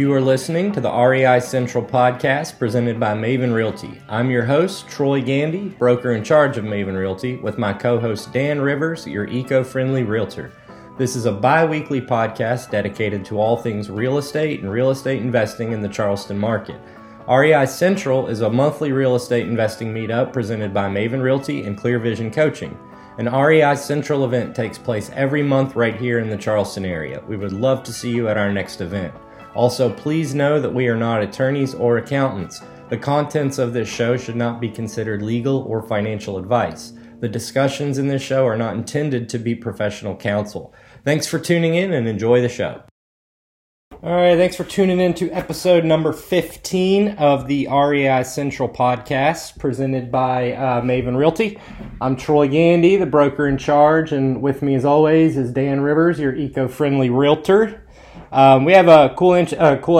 You are listening to the REI Central podcast presented by Maven Realty. I'm your host, Troy Gandee, broker in charge of Maven Realty, with my co-host Dan Rivers, your eco-friendly realtor. This is a bi-weekly podcast dedicated to all things real estate and real estate investing in the Charleston market. REI Central is a monthly real estate investing meetup presented by Maven Realty and Clear Vision Coaching. An REI Central event takes place every month right here in the Charleston area. We would love to see you at our next event. Also, please know that we are not attorneys or accountants. The contents of this show should not be considered legal or financial advice. The discussions in this show are not intended to be professional counsel. Thanks for tuning in and enjoy the show. All right, thanks for tuning in to episode number 15 of the REI Central podcast presented by Maven Realty. I'm Troy Gandee, the broker in charge, and with me as always is Dan Rivers, your eco-friendly realtor. We have a cool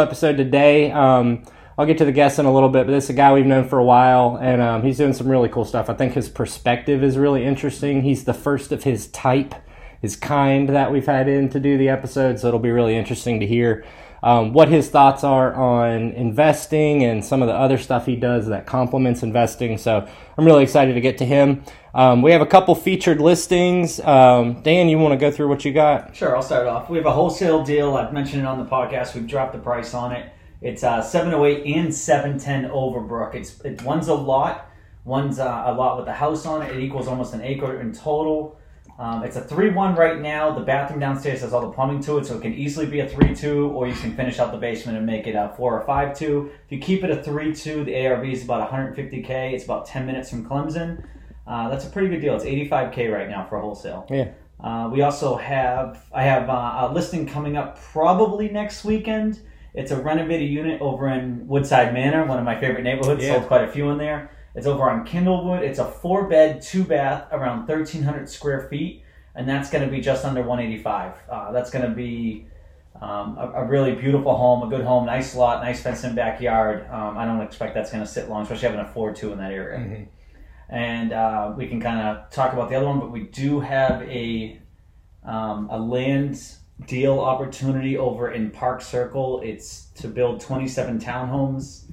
episode today. I'll get to the guests in a little bit, but this is a guy we've known for a while, and he's doing some really cool stuff. I think his perspective is really interesting. He's the first of his type, his kind, that we've had in to do the episode, so it'll be really interesting to hear what his thoughts are on investing and some of the other stuff he does that complements investing. So I'm really excited to get to him. We have a couple featured listings. Dan, you want to go through what you got? Sure, I'll start off. We have a wholesale deal. I've mentioned it on the podcast. We've dropped the price on it. It's 708 and 710 Overbrook. One's a lot. One's a lot with a house on it. It equals almost an acre in total. It's a 3-1 right now. The bathroom downstairs has all the plumbing to it, so it can easily be a 3-2, or you can finish out the basement and make it a 4 or 5-2. If you keep it a 3-2, the ARV is about $150K. It's about 10 minutes from Clemson. That's a pretty good deal. It's $85K right now for wholesale. Yeah. We also have, I have a listing coming up probably next weekend. It's a renovated unit over in Woodside Manor, one of my favorite neighborhoods. Yeah. Sold quite a few in there. It's over on Kindlewood. It's a 4-bed, 2-bath, around 1,300 square feet, and that's going to be just under $185. That's going to be a really beautiful home, a good home, nice lot, nice fenced-in backyard. I don't expect that's going to sit long, especially having a 4-2 in that area. Mm-hmm. And we can kind of talk about the other one, but we do have a land deal opportunity over in Park Circle. It's to build 27 townhomes.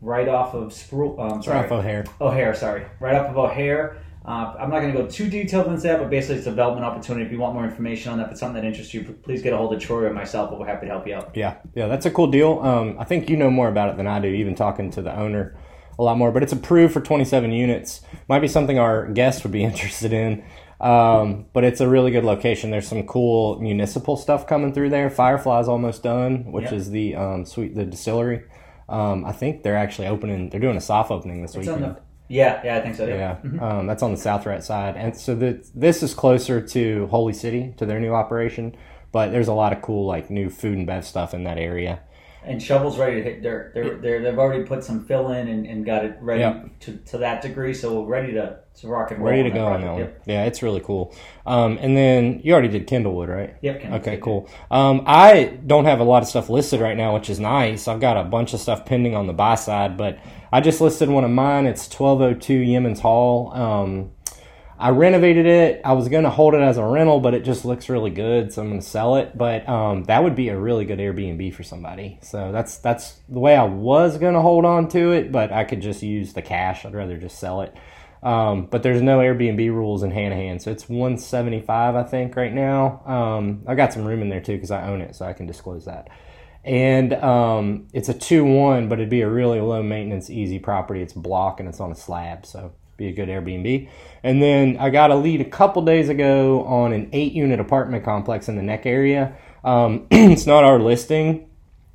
Right off of Spruill, right off of O'Hare. I'm not going to go too detailed into that, but basically it's a development opportunity. If you want more information on that, if it's something that interests you, please get a hold of Troy or myself, but we're happy to help you out. Yeah, that's a cool deal. I think you know more about it than I do, even talking to the owner a lot more, but it's approved for 27 units. Might be something our guests would be interested in, but it's a really good location. There's some cool municipal stuff coming through there. Firefly's almost done, which is the suite, the distillery. I think they're actually opening. They're doing a soft opening this weekend. I think so. Yeah. Mm-hmm. That's on the South Rat side, and so this is closer to Holy City, to their new operation. But there's a lot of cool like new food and bev stuff in that area. And shovels ready to hit dirt. They've already put some fill in and got it ready to that degree. So we're ready to rock and roll. Ready to go on that one. Yep. Yeah, it's really cool. And then you already did Kindlewood, right? Yep. Kindlewood. Okay, cool. I don't have a lot of stuff listed right now, which is nice. I've got a bunch of stuff pending on the buy side, but I just listed one of mine. It's 1202 Yemen's Hall. I renovated it. I was going to hold it as a rental, but it just looks really good, so I'm going to sell it. But that would be a really good Airbnb for somebody. So that's the way I was going to hold on to it, but I could just use the cash. I'd rather just sell it. But there's no Airbnb rules in Hanahan, so it's $175, I think, right now. I got some room in there, too, because I own it, so I can disclose that. And it's a 2-1, but it'd be a really low-maintenance, easy property. It's block, and it's on a slab, so be a good Airbnb. And then I got a lead a couple days ago on an 8-unit apartment complex in the Neck area. It's not our listing,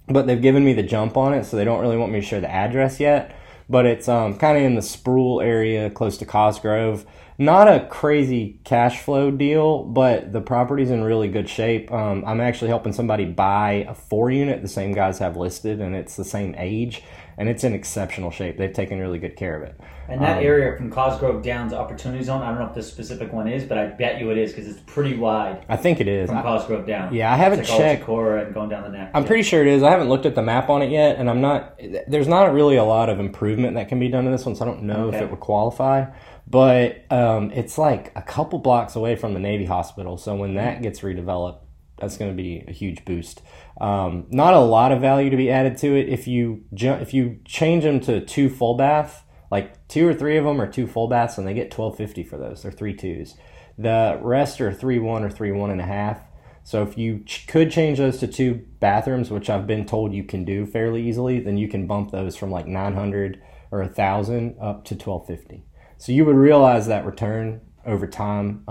but they've given me the jump on it, so they don't really want me to share the address yet. But it's kind of in the Spruill area, close to Cosgrove. Not a crazy cash flow deal, but the property's in really good shape. I'm actually helping somebody buy a 4-unit the same guys have listed, and it's the same age, and it's in exceptional shape. They've taken really good care of it. And that area from Cosgrove down to Opportunity Zone, I don't know if this specific one is, but I bet you it is because it's pretty wide. I think it is. From Cosgrove down. Yeah, I haven't checked. And going down the neck. I'm pretty sure it is. I haven't looked at the map on it yet, and there's not really a lot of improvement that can be done in this one, so I don't know if it would qualify. But it's like a couple blocks away from the Navy Hospital, so when that gets redeveloped, that's going to be a huge boost. Not a lot of value to be added to it. If you change them to two full bath, like two or three of them are two full baths, and they get $1,250 for those. They're 3.2s. The rest are 3.1 or 3.1.5. So if you could change those to two bathrooms, which I've been told you can do fairly easily, then you can bump those from like $900 or $1,000 up to $1,250. So you would realize that return over time.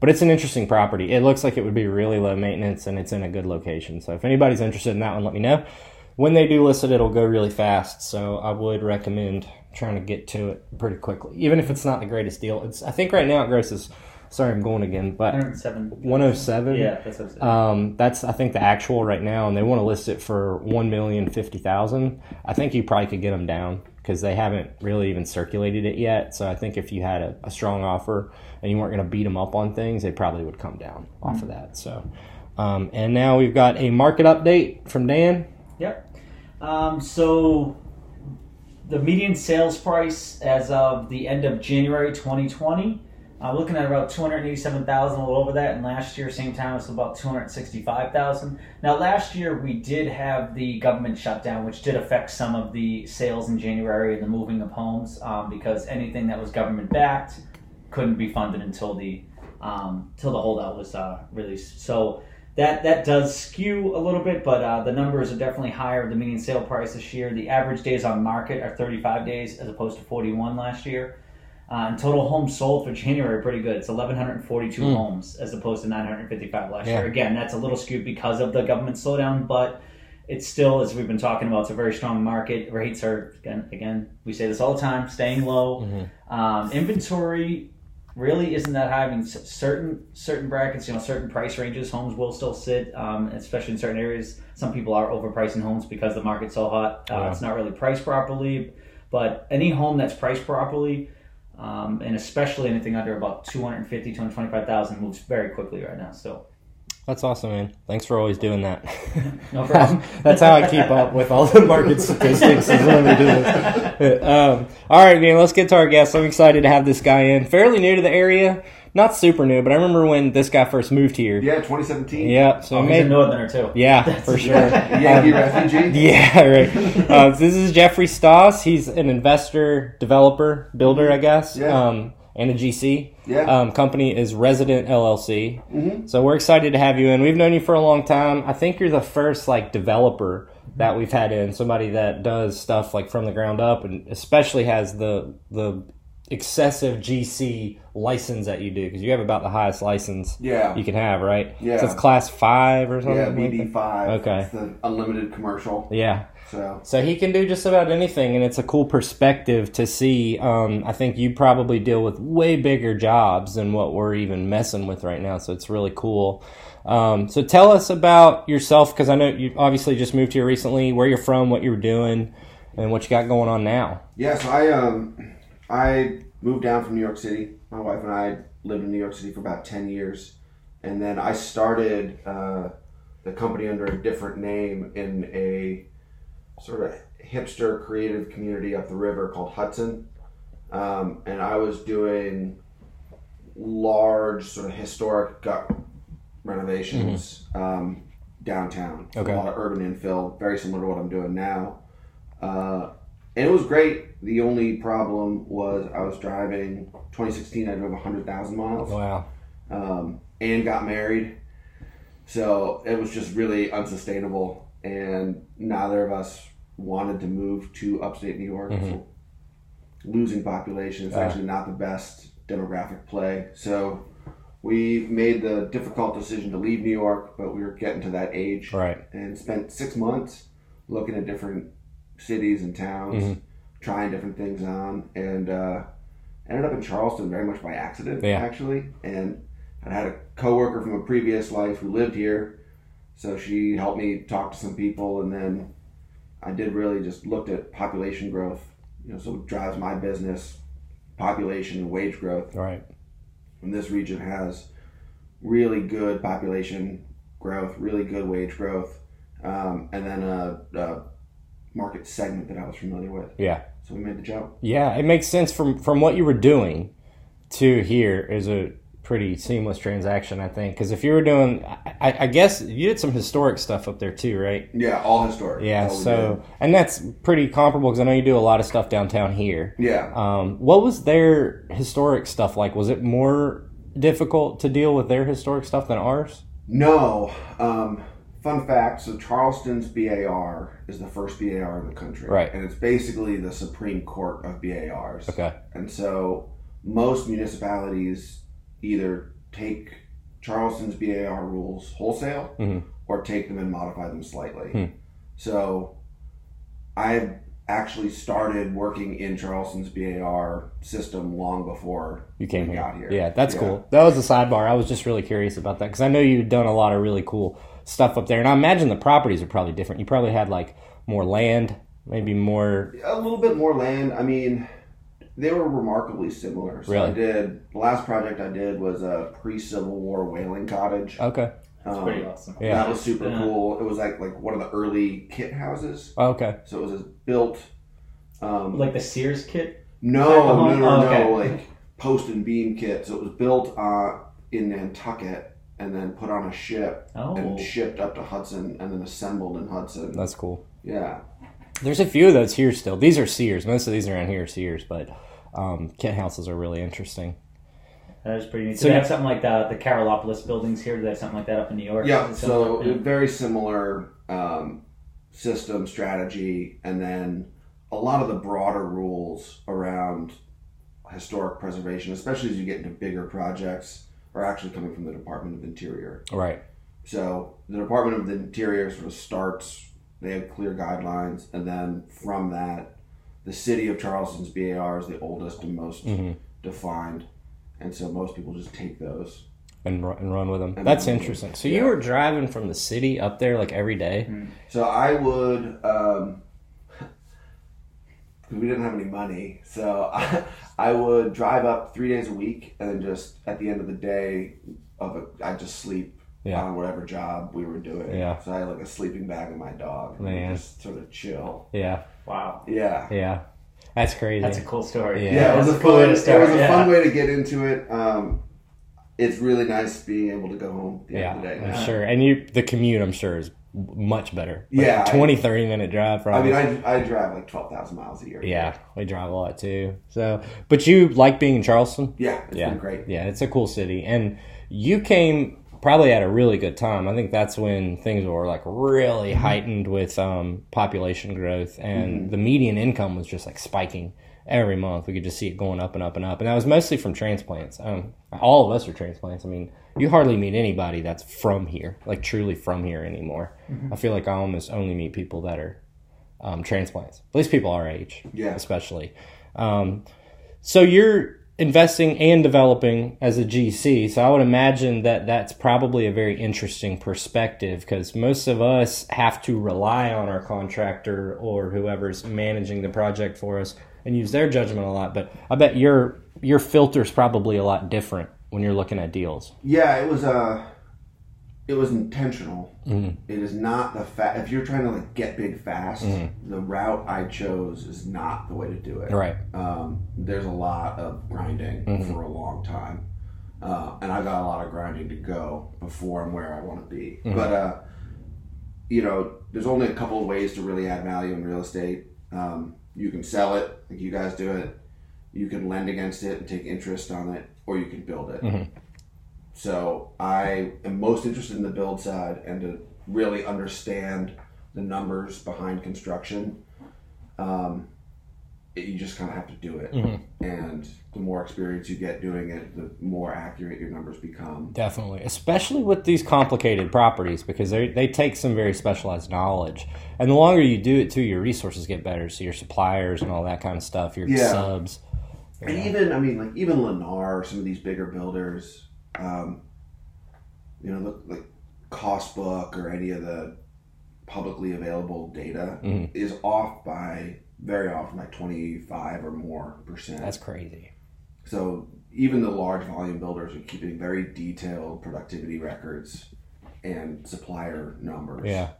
But it's an interesting property. It looks like it would be really low maintenance, and it's in a good location. So if anybody's interested in that one, let me know. When they do list it, it'll go really fast. So I would recommend trying to get to it pretty quickly, even if it's not the greatest deal. I think right now it grosses, sorry, I'm going again, but 107. Yeah, that's what I'm saying. That's, I think, the actual right now, and they want to list it for $1,050,000. I think you probably could get them down, because they haven't really even circulated it yet. So I think if you had a strong offer and you weren't going to beat them up on things, they probably would come down off of that. So, and now we've got a market update from Dan. Yep. So the median sales price as of the end of January 2020, looking at about $287,000, a little over that, and last year, same time, it was about $265,000. Now, last year, we did have the government shutdown, which did affect some of the sales in January and the moving of homes, because anything that was government-backed couldn't be funded until the holdout was released. So that does skew a little bit, but the numbers are definitely higher. The median sale price this year, the average days on market are 35 days as opposed to 41 last year. And total homes sold for January are pretty good. It's 1,142 homes as opposed to 955 last year. Again, that's a little skewed because of the government slowdown, but it's still, as we've been talking about, it's a very strong market. Rates are, again, we say this all the time, staying low. Mm-hmm. Inventory really isn't that high. I mean, certain brackets, certain price ranges, homes will still sit, especially in certain areas. Some people are overpricing homes because the market's so hot. It's not really priced properly, but any home that's priced properly, and especially anything under about $225,000 moves very quickly right now. So that's awesome, man. Thanks for always doing that. No problem. That's how I keep up with all the market statistics. Is when we do this. All right, man, let's get to our guest. I'm excited to have this guy in. Fairly new to the area. Not super new, but I remember when this guy first moved here. Yeah, 2017. Yeah. So he's a northerner, too. Yeah, that's for sure. Yankee refugee. Yeah, right. So this is Jeffrey Stasz. He's an investor, developer, builder, I guess, and a GC. Yeah. Company is Resident LLC. Mm-hmm. So we're excited to have you in. We've known you for a long time. I think you're the first, developer that we've had in, somebody that does stuff, from the ground up, and especially has the excessive GC license that you do, because you have about the highest license you can have, right? Yeah. So it's class 5 or something? Yeah, BD5. Okay. It's the unlimited commercial. Yeah. So he can do just about anything, and it's a cool perspective to see. I think you probably deal with way bigger jobs than what we're even messing with right now, so it's really cool. So tell us about yourself, because I know you obviously just moved here recently, where you're from, what you were doing, and what you got going on now. Yeah, so I moved down from New York City. My wife and I lived in New York City for about 10 years. And then I started the company under a different name in a sort of hipster creative community up the river called Hudson. And I was doing large sort of historic gut renovations downtown. Okay. A lot of urban infill, very similar to what I'm doing now. And it was great. The only problem was I was driving, 2016, I drove 100,000 miles. Wow. And got married. So it was just really unsustainable. And neither of us wanted to move to upstate New York. Mm-hmm. So losing population is actually not the best demographic play. So we made the difficult decision to leave New York, but we were getting to that age. Right. And spent 6 months looking at different cities and towns, trying different things on, and ended up in Charleston very much by accident, actually. And I had a coworker from a previous life who lived here, so she helped me talk to some people, and then I did really just looked at population growth, so it drives my business, population and wage growth. Right. And this region has really good population growth, really good wage growth, and then a market segment that I was familiar with. Yeah. So we made the jump. Yeah, it makes sense from what you were doing to here is a pretty seamless transaction, I think. Because if you were doing, I guess you did some historic stuff up there too, right? Yeah, all historic. Yeah, so, and that's pretty comparable because I know you do a lot of stuff downtown here. Yeah. What was their historic stuff like? Was it more difficult to deal with their historic stuff than ours? No. Fun fact, so Charleston's BAR is the first BAR in the country. Right. And it's basically the Supreme Court of BARs. Okay. And so most municipalities either take Charleston's BAR rules wholesale or take them and modify them slightly. So I actually started working in Charleston's BAR system long before you came here. Got here. Yeah, that's cool. That was a sidebar. I was just really curious about that because I know you've done a lot of really cool stuff up there. And I imagine the properties are probably different. You probably had like more land, maybe more... A little bit more land. I mean... They were remarkably similar. So really? The last project I did was a pre-Civil War whaling cottage. Okay. That's pretty awesome. Yeah. That was super cool. It was like one of the early kit houses. Oh, okay. So it was built... like the Sears kit? No. Like post and beam kit. So it was built in Nantucket and then put on a ship and shipped up to Hudson and then assembled in Hudson. That's cool. Yeah. There's a few of those here still. These are Sears. Most of these around here are Sears, but... kit houses are really interesting. That is pretty neat. So they have something like the Carolopolis buildings here. Do they have something like that up in New York? Yeah, so very similar system, strategy, and then a lot of the broader rules around historic preservation, especially as you get into bigger projects, are actually coming from the Department of Interior. Right. So the Department of the Interior sort of starts, they have clear guidelines, and then from that, the city of Charleston's BAR is the oldest and most defined, and so most people just take those and run with them. That's interesting. So you were driving from the city up there like every day? So I would, because we didn't have any money, so I would drive up 3 days a week, and then just at the end of the day, I'd just sleep on whatever job we were doing. Yeah. So I had like a sleeping bag and my dog, and just sort of chill. Yeah. Wow. Yeah. Yeah. That's crazy. That's a cool story. Yeah. It was a cool way to start. It was a fun way to get into it. It's really nice being able to go home at the end of the day. I'm sure. And the commute, I'm sure, is much better. Like 30-minute drive probably. I mean, I drive like 12,000 miles a year. Yeah. We drive a lot too. So, but you like being in Charleston? Yeah. It's been great. Yeah. It's a cool city. And you came probably at a really good time. I think that's when things were like really heightened with population growth, and the median income was just like spiking every month. We could just see it going up and up and up. And that was mostly from transplants. All of us are transplants. I mean, you hardly meet anybody that's from here, like truly from here anymore. I feel like I almost only meet people that are transplants, at least people our age, especially. So you're investing and developing as a GC, so I would imagine that that's probably a very interesting perspective, because most of us have to rely on our contractor or whoever's managing the project for us and use their judgment a lot, but I bet your filter's probably a lot different when you're looking at deals. Yeah, it was intentional. It is not the if you're trying to like get big fast, the route I chose is not the way to do it. Right. There's a lot of grinding for a long time, and I got a lot of grinding to go before I'm where I want to be. But there's only a couple of ways to really add value in real estate. You can sell it, like you guys do it. You can lend against it and take interest on it, or you can build it. So I am most interested in the build side and to really understand the numbers behind construction. You just kind of have to do it. And the more experience you get doing it, the more accurate your numbers become. Definitely, especially with these complicated properties, because they take some very specialized knowledge. And the longer you do it too, your resources get better. So your suppliers and all that kind of stuff, your subs. And even Lennar, some of these bigger builders... look like Costbook or any of the publicly available data is off by very often like 25 or more %. That's crazy. So even the large volume builders are keeping very detailed productivity records and supplier numbers. Yeah,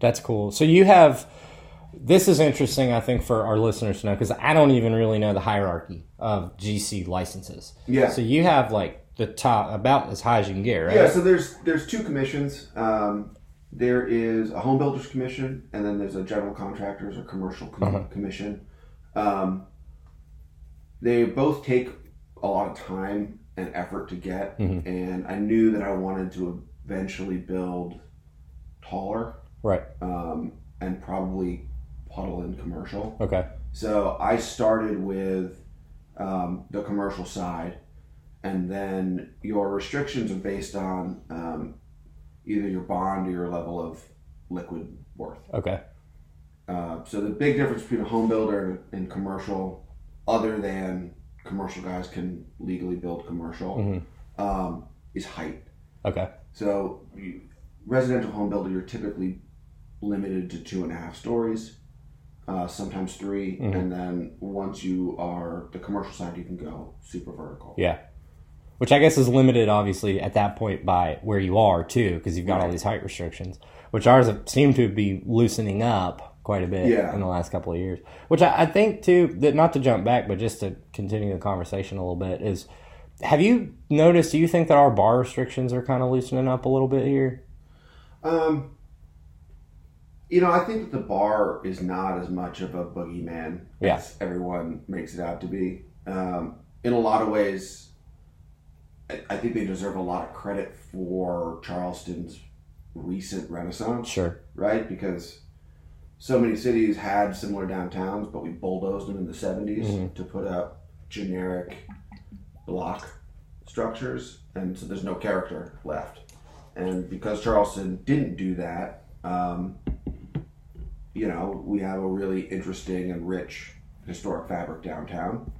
that's cool. So you have This is interesting, I think, for our listeners to know, because I don't even really know the hierarchy of GC licenses. Yeah. So you have like the top, about as high as you can get, right? Yeah. So there's two commissions. There is a home builders commission, and then there's a general contractors or commercial commission. They both take a lot of time and effort to get, and I knew that I wanted to eventually build taller, right? And probably puddle in commercial. Okay. So I started with the commercial side, and then your restrictions are based on either your bond or your level of liquid worth. Okay. So the big difference between a home builder and commercial, other than commercial guys can legally build commercial, is height. Okay. So residential home builder, you're typically limited to 2.5 stories, sometimes 3, and then once you are the commercial side, you can go super vertical. Yeah. Which I guess is limited, obviously, at that point by where you are, too, because you've got all these height restrictions, which ours seem to be loosening up quite a bit in the last couple of years. Which I think, too, that not to jump back, but just to continue the conversation a little bit, is have you noticed, do you think that our BAR restrictions are kind of loosening up a little bit here? You know, I think that the BAR is not as much of a boogeyman as everyone makes it out to be. In a lot of ways, I think they deserve a lot of credit for Charleston's recent renaissance. Sure. Right? Because so many cities had similar downtowns, but we bulldozed them in the 70s to put up generic block structures, and so there's no character left. And because Charleston didn't do that, you know, we have a really interesting and rich historic fabric downtown.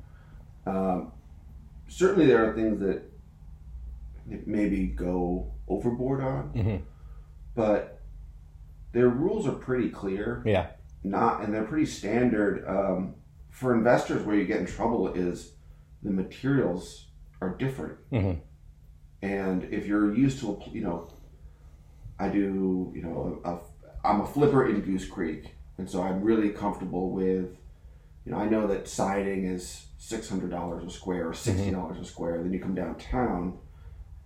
Certainly there are things that maybe go overboard on, but their rules are pretty clear. Yeah. And they're pretty standard. For investors, where you get in trouble is the materials are different. And if you're used to, I'm a flipper in Goose Creek, and so I'm really comfortable with, I know that siding is $600 a square or $60 a square. Then you come downtown,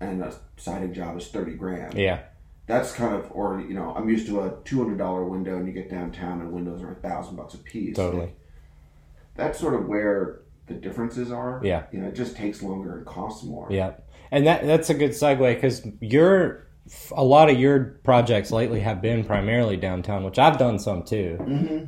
and a siding job is $30,000. Yeah, that's kind of, or I'm used to a $200 window, and you get downtown, and windows are $1,000 a piece. Totally. Like, that's sort of where the differences are. Yeah, it just takes longer and costs more. Yeah, and that's a good segue, because a lot of your projects lately have been primarily downtown, which I've done some too,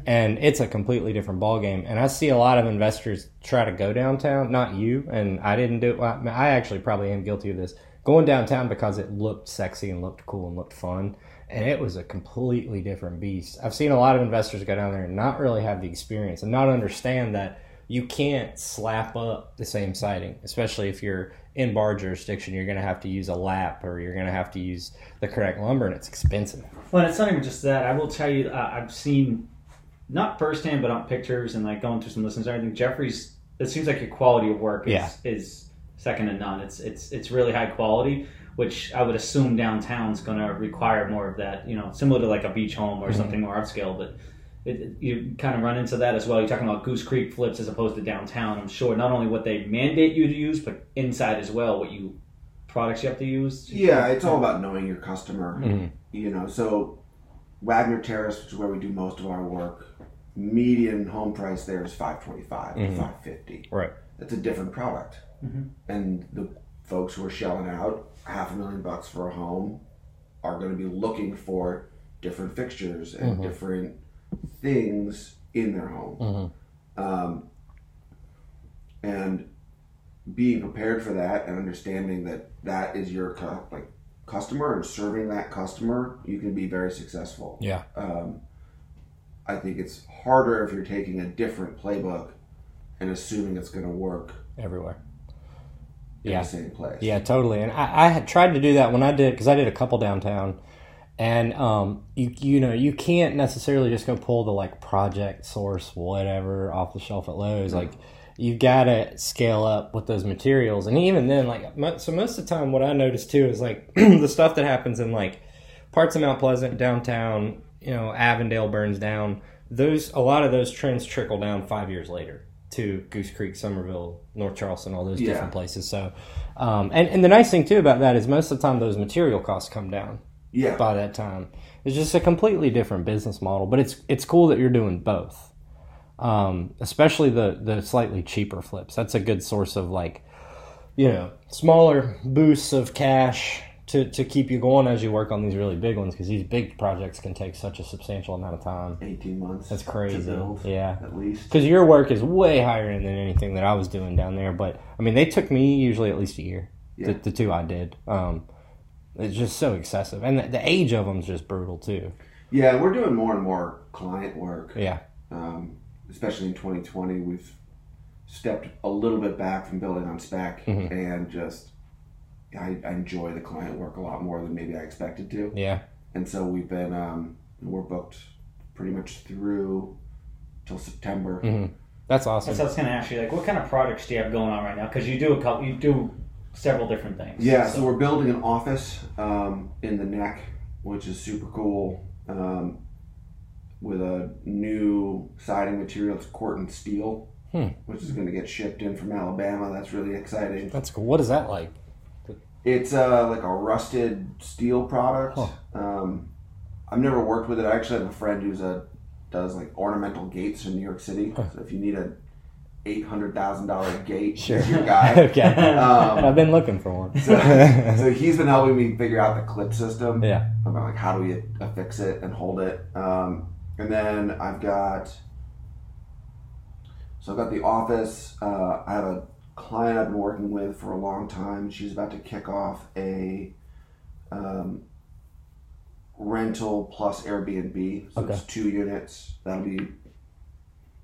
and it's a completely different ballgame. And I see a lot of investors try to go downtown. Not you, and I didn't do it. I actually probably am guilty of this. Going downtown because it looked sexy and looked cool and looked fun, and it was a completely different beast. I've seen a lot of investors go down there and not really have the experience and not understand that you can't slap up the same siding, especially if you're in BAR jurisdiction. You're going to have to use a lap, or you're going to have to use the correct lumber, and it's expensive. Well, and it's not even just that. I will tell you, I've seen, not firsthand, but on pictures and like going through some listings and everything, Jeffrey's, it seems like your quality of work is second to none. It's really high quality, which I would assume downtown's going to require more of that, similar to like a beach home or something more upscale, but you kind of run into that as well. You're talking about Goose Creek flips as opposed to downtown. I'm sure not only what they mandate you to use, but inside as well, what products you have to use. Yeah, it's all about knowing your customer. So Wagner Terrace, which is where we do most of our work, median home price there is $525 to $550. Right. That's a different product. And the folks who are shelling out $500,000 for a home are going to be looking for different fixtures and different things in their home. And being prepared for that and understanding that that is your customer and serving that customer, you can be very successful. Yeah. I think it's harder if you're taking a different playbook and assuming it's going to work everywhere. The same place. Yeah, totally. And I had tried to do that when I did, because I did a couple downtown, and you can't necessarily just go pull the project source whatever off the shelf at Lowe's. Like, you gotta scale up with those materials. And even then, so most of the time, what I noticed too is the stuff that happens in parts of Mount Pleasant, downtown, Avondale burns down. a lot of those trends trickle down 5 years later to Goose Creek, Somerville, North Charleston, all those different places. So, and the nice thing too about that is most of the time those material costs come down. Yeah. By that time, it's just a completely different business model. But it's cool that you're doing both, especially the slightly cheaper flips. That's a good source of smaller boosts of cash to keep you going as you work on these really big ones, because these big projects can take such a substantial amount of time. 18 months. That's crazy. To build, yeah. At least. Because your work is way higher end than anything that I was doing down there. But, I mean, they took me usually at least a year, the two I did. It's just so excessive. And the age of them is just brutal, too. Yeah, we're doing more and more client work. Yeah. Especially in 2020, we've stepped a little bit back from building on spec and just... I enjoy the client work a lot more than maybe I expected to. Yeah. And so we've been, we're booked pretty much through till September. Mm-hmm. That's awesome. So I was going to ask you, what kind of projects do you have going on right now? Because you do several different things. Yeah. So we're building an office in the Neck, which is super cool, with a new siding material. It's Corten steel, which is going to get shipped in from Alabama. That's really exciting. That's cool. What is that like? It's like a rusted steel product. Huh. I've never worked with it. I actually have a friend who's does ornamental gates in New York City. Huh. So if you need an $800,000 gate, sure. He's your guy. Okay, I've been looking for one. So he's been helping me figure out the clip system. Yeah, about how do we affix it and hold it. And then I've got the office. I have a client I've been working with for a long time. She's about to kick off a rental plus Airbnb, so it's 2 units. That'll be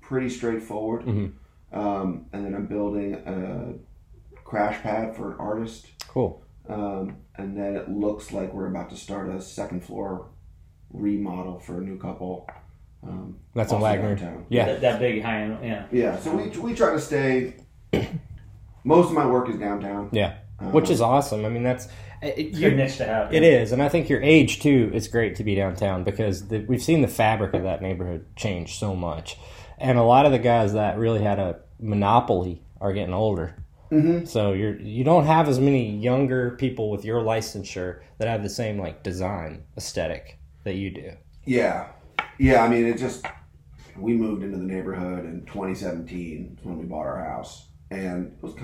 pretty straightforward. Mm-hmm. And then I'm building a crash pad for an artist. Cool. And then it looks like we're about to start a 2nd floor remodel for a new couple. That's a Wagner. Yeah, that big high-end. Yeah. Yeah. So we try to stay. Most of my work is downtown. Yeah, which is awesome. I mean, it's your niche to have. It is, and I think your age, too, it's great to be downtown because we've seen the fabric of that neighborhood change so much. And a lot of the guys that really had a monopoly are getting older. Mm-hmm. So you don't have as many younger people with your licensure that have the same, design aesthetic that you do. Yeah. Yeah, I mean, we moved into the neighborhood in 2017 when we bought our house. And it was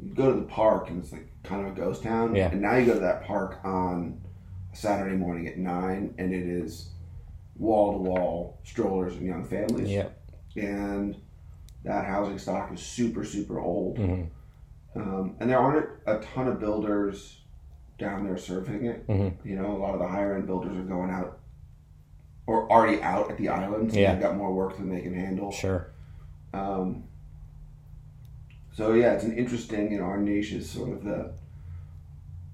you go to the park and it's kind of a ghost town. Yeah. And now you go to that park on Saturday morning at 9 and it is wall to wall strollers and young families. Yeah. And that housing stock is super, super old. Mm-hmm. And there aren't a ton of builders down there serving it. Mm-hmm. A lot of the higher end builders are going out or already out at the islands. So they've got more work than they can handle. Sure. So yeah, it's an interesting, our niche is sort of the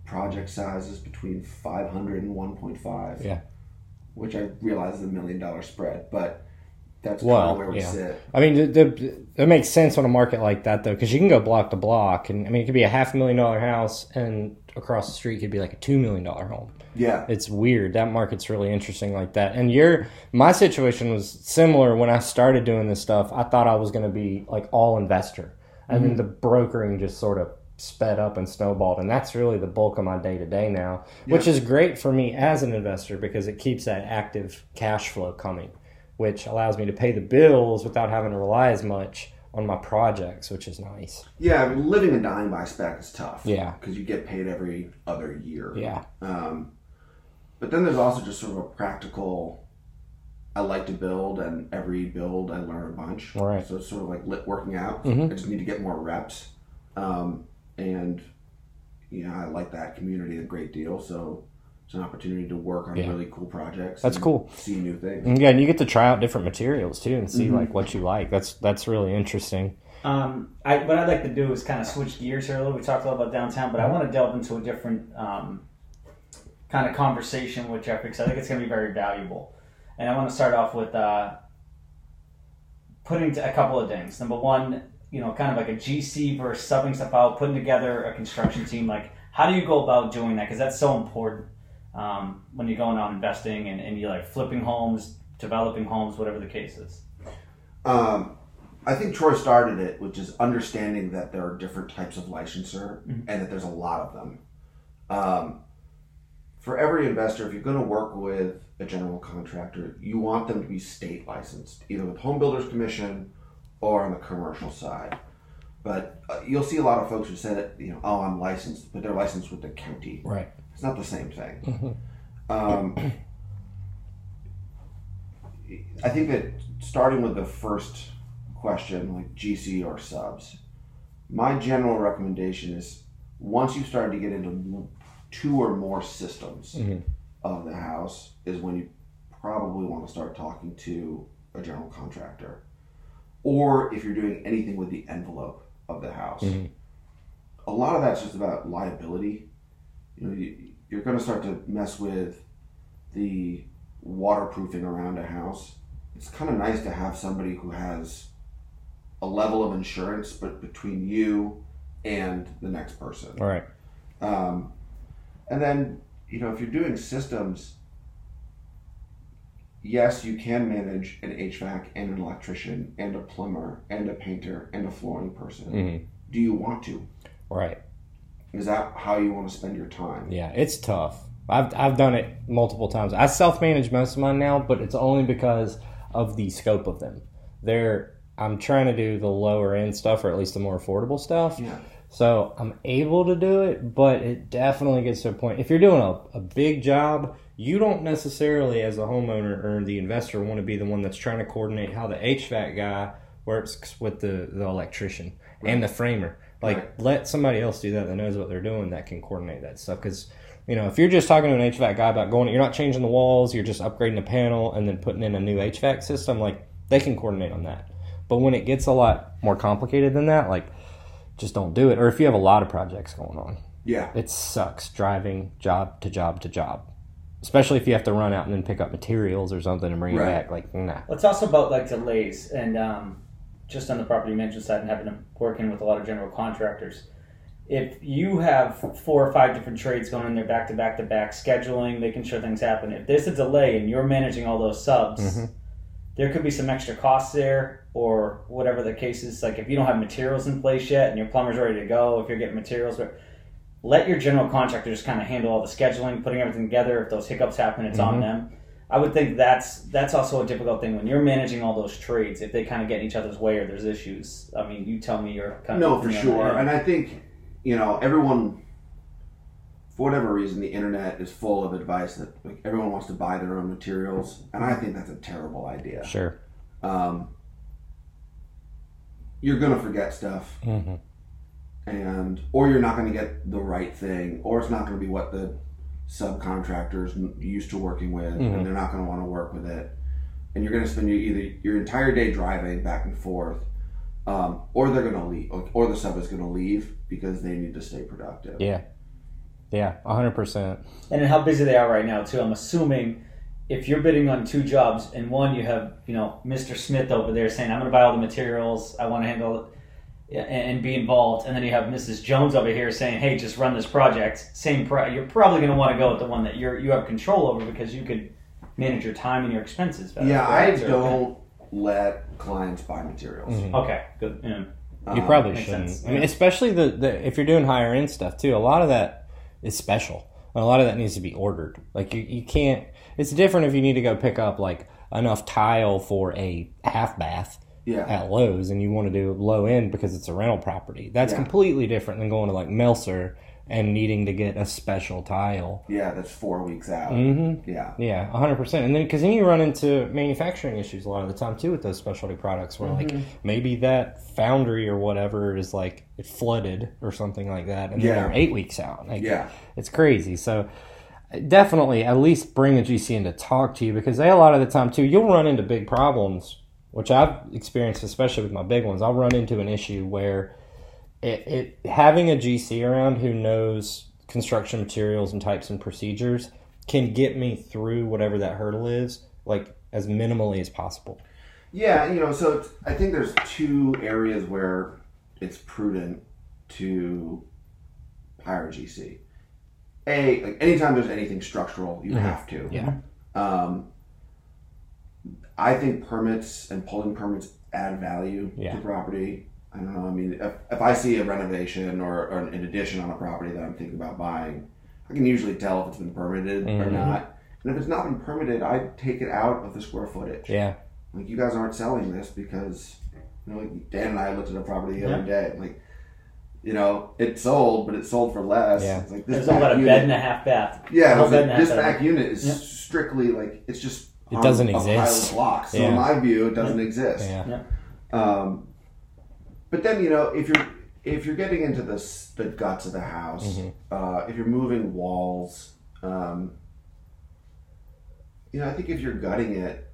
project sizes between 500 and 1.5. Yeah. Which I realize is $1 million spread, but that's kind of where we sit. I mean, that makes sense on a market like that though, because you can go block to block, and I mean, it could be a $500,000 house, and across the street could be like a $2 million home. Yeah. It's weird. That market's really interesting like that. And my situation was similar when I started doing this stuff. I thought I was going to be all investor. And then the brokering just sort of sped up and snowballed. And that's really the bulk of my day-to-day now, which is great for me as an investor because it keeps that active cash flow coming, which allows me to pay the bills without having to rely as much on my projects, which is nice. Yeah, I mean, living and dying by spec is tough. Yeah. Because you get paid every other year. Yeah. But then there's also just sort of a practical... I like to build, and every build I learn a bunch. Right. So it's sort of like working out. Mm-hmm. I just need to get more reps. I like that community a great deal. So it's an opportunity to work on really cool projects. That's cool. See new things. Yeah, and you get to try out different materials too and see what you like. That's really interesting. What I'd like to do is kind of switch gears here a little. We talked a lot about downtown, but I want to delve into a different kind of conversation with Jeffrey because I think it's going to be very valuable. And I want to start off with putting a couple of things. Number one, kind of like a GC versus subbing stuff out, putting together a construction team. How do you go about doing that? Because that's so important when you're going out investing and you're flipping homes, developing homes, whatever the case is? I think Troy started it, which is understanding that there are different types of licensure and that there's a lot of them. For every investor, if you're going to work with a general contractor, you want them to be state licensed, either with Home Builders Commission or on the commercial side. But you'll see a lot of folks who say that, you know, oh, I'm licensed, but they're licensed with the county. Right. It's not the same thing. I think that starting with the first question, like GC or subs, my general recommendation is once you start to get into two or more systems of the house is when you probably want to start talking to a general contractor. Or if you're doing anything with the envelope of the house. A lot of that's just about liability. You know, you're going to start to mess with the waterproofing around a house. It's kind of nice to have somebody who has a level of insurance, but between you and the next person. All right. And then, you know, if you're doing systems, yes, you can manage an HVAC and an electrician and a plumber and a painter and a flooring person. Do you want to? Right. Is that how you want to spend your time? Yeah, it's tough. I've done it multiple times. I self-manage most of mine now, but it's only because of the scope of them. I'm trying to do the lower end stuff, or at least the more affordable stuff. Yeah. So I'm able to do it, but it definitely gets to a point. If you're doing a big job, you don't necessarily, as a homeowner or the investor, want to be the one that's trying to coordinate how the HVAC guy works with the electrician and the framer. Like, let somebody else do that knows what they're doing, that can coordinate that stuff. Because, you know, if you're just talking to an HVAC guy about going, you're not changing the walls, you're just upgrading the panel and then putting in a new HVAC system, like, they can coordinate on that. But when it gets a lot more complicated than that, like, just don't do it. Or if you have a lot of projects going on. Yeah. It sucks driving job to job to job. Especially if you have to run out and then pick up materials or something and bring it back. Like, nah. Well, it's also about, like, delays. And just on the property management side and working with a lot of general contractors, if you have 4 or 5 different trades going in there back to back to back, scheduling, making sure things happen, if there's a delay and you're managing all those subs, there could be some extra costs there or whatever the case is. Like, if you don't have materials in place yet and your plumber's ready to go, if you're getting materials... Let your general contractor just kind of handle all the scheduling, putting everything together. If those hiccups happen, it's on them. I would think that's also a difficult thing when you're managing all those trades. If they kind of get in each other's way or there's issues, I mean, you tell me you're kind of... No, for sure. And I think, you know, everyone, for whatever reason, the internet is full of advice that, like, everyone wants to buy their own materials. And I think that's a terrible idea. Sure. You're going to forget stuff. Or you're not going to get the right thing, or it's not going to be what the subcontractor's used to working with, and they're not going to want to work with it. And you're going to spend either your entire day driving back and forth, or they're going to leave, or the sub is going to leave because they need to stay productive. Yeah, 100%. And then how busy they are right now, too. I'm assuming if you're bidding on 2 jobs, and one you have, you know, Mr. Smith over there saying, I'm going to buy all the materials, I want to handle it. And be involved, and then you have Mrs. Jones over here saying, "Hey, just run this project." You're probably going to want to go with the one that you have control over because you could manage your time and your expenses better. Yeah, I don't let clients buy materials. Okay, good. Yeah. You probably shouldn't. Sense. I mean, especially the if you're doing higher end stuff too. A lot of that is special, and a lot of that needs to be ordered. Like you can't. It's different if you need to go pick up like enough tile for a half bath. Yeah. At Lowe's, and you want to do low end because it's a rental property. That's completely different than going to like Melser and needing to get a special tile. Yeah, that's 4 weeks out. Yeah, 100%. And then because then you run into manufacturing issues a lot of the time too with those specialty products, where like maybe that foundry or whatever is like it flooded or something like that, and then they're 8 weeks out. Like, it's crazy. So. Definitely, at least bring a GC in to talk to you because they a lot of the time too you'll run into big problems. Which I've experienced, especially with my big ones. I'll run into an issue where having a GC around who knows construction materials and types and procedures can get me through whatever that hurdle is, like as minimally as possible. Yeah, you know, so I think there's 2 areas where it's prudent to hire a GC. Like anytime there's anything structural, you have to. Yeah. I think permits and pulling permits add value to property. I don't know. I mean, if I see a renovation or an addition on a property that I'm thinking about buying, I can usually tell if it's been permitted or not. And if it's not been permitted, I take it out of the square footage. Yeah. Like, you guys aren't selling this because, you know, like Dan and I looked at a property the other day. Like, you know, it sold, but it sold for less. Yeah. It's like this about a unit, bed and a half bath. Yeah. It was like, this back unit is strictly like, it's just it doesn't exist. Pile of blocks. So in my view, it doesn't exist. Yeah. But then, you know, if you're getting into the guts of the house, if you're moving walls, you know, I think if you're gutting it,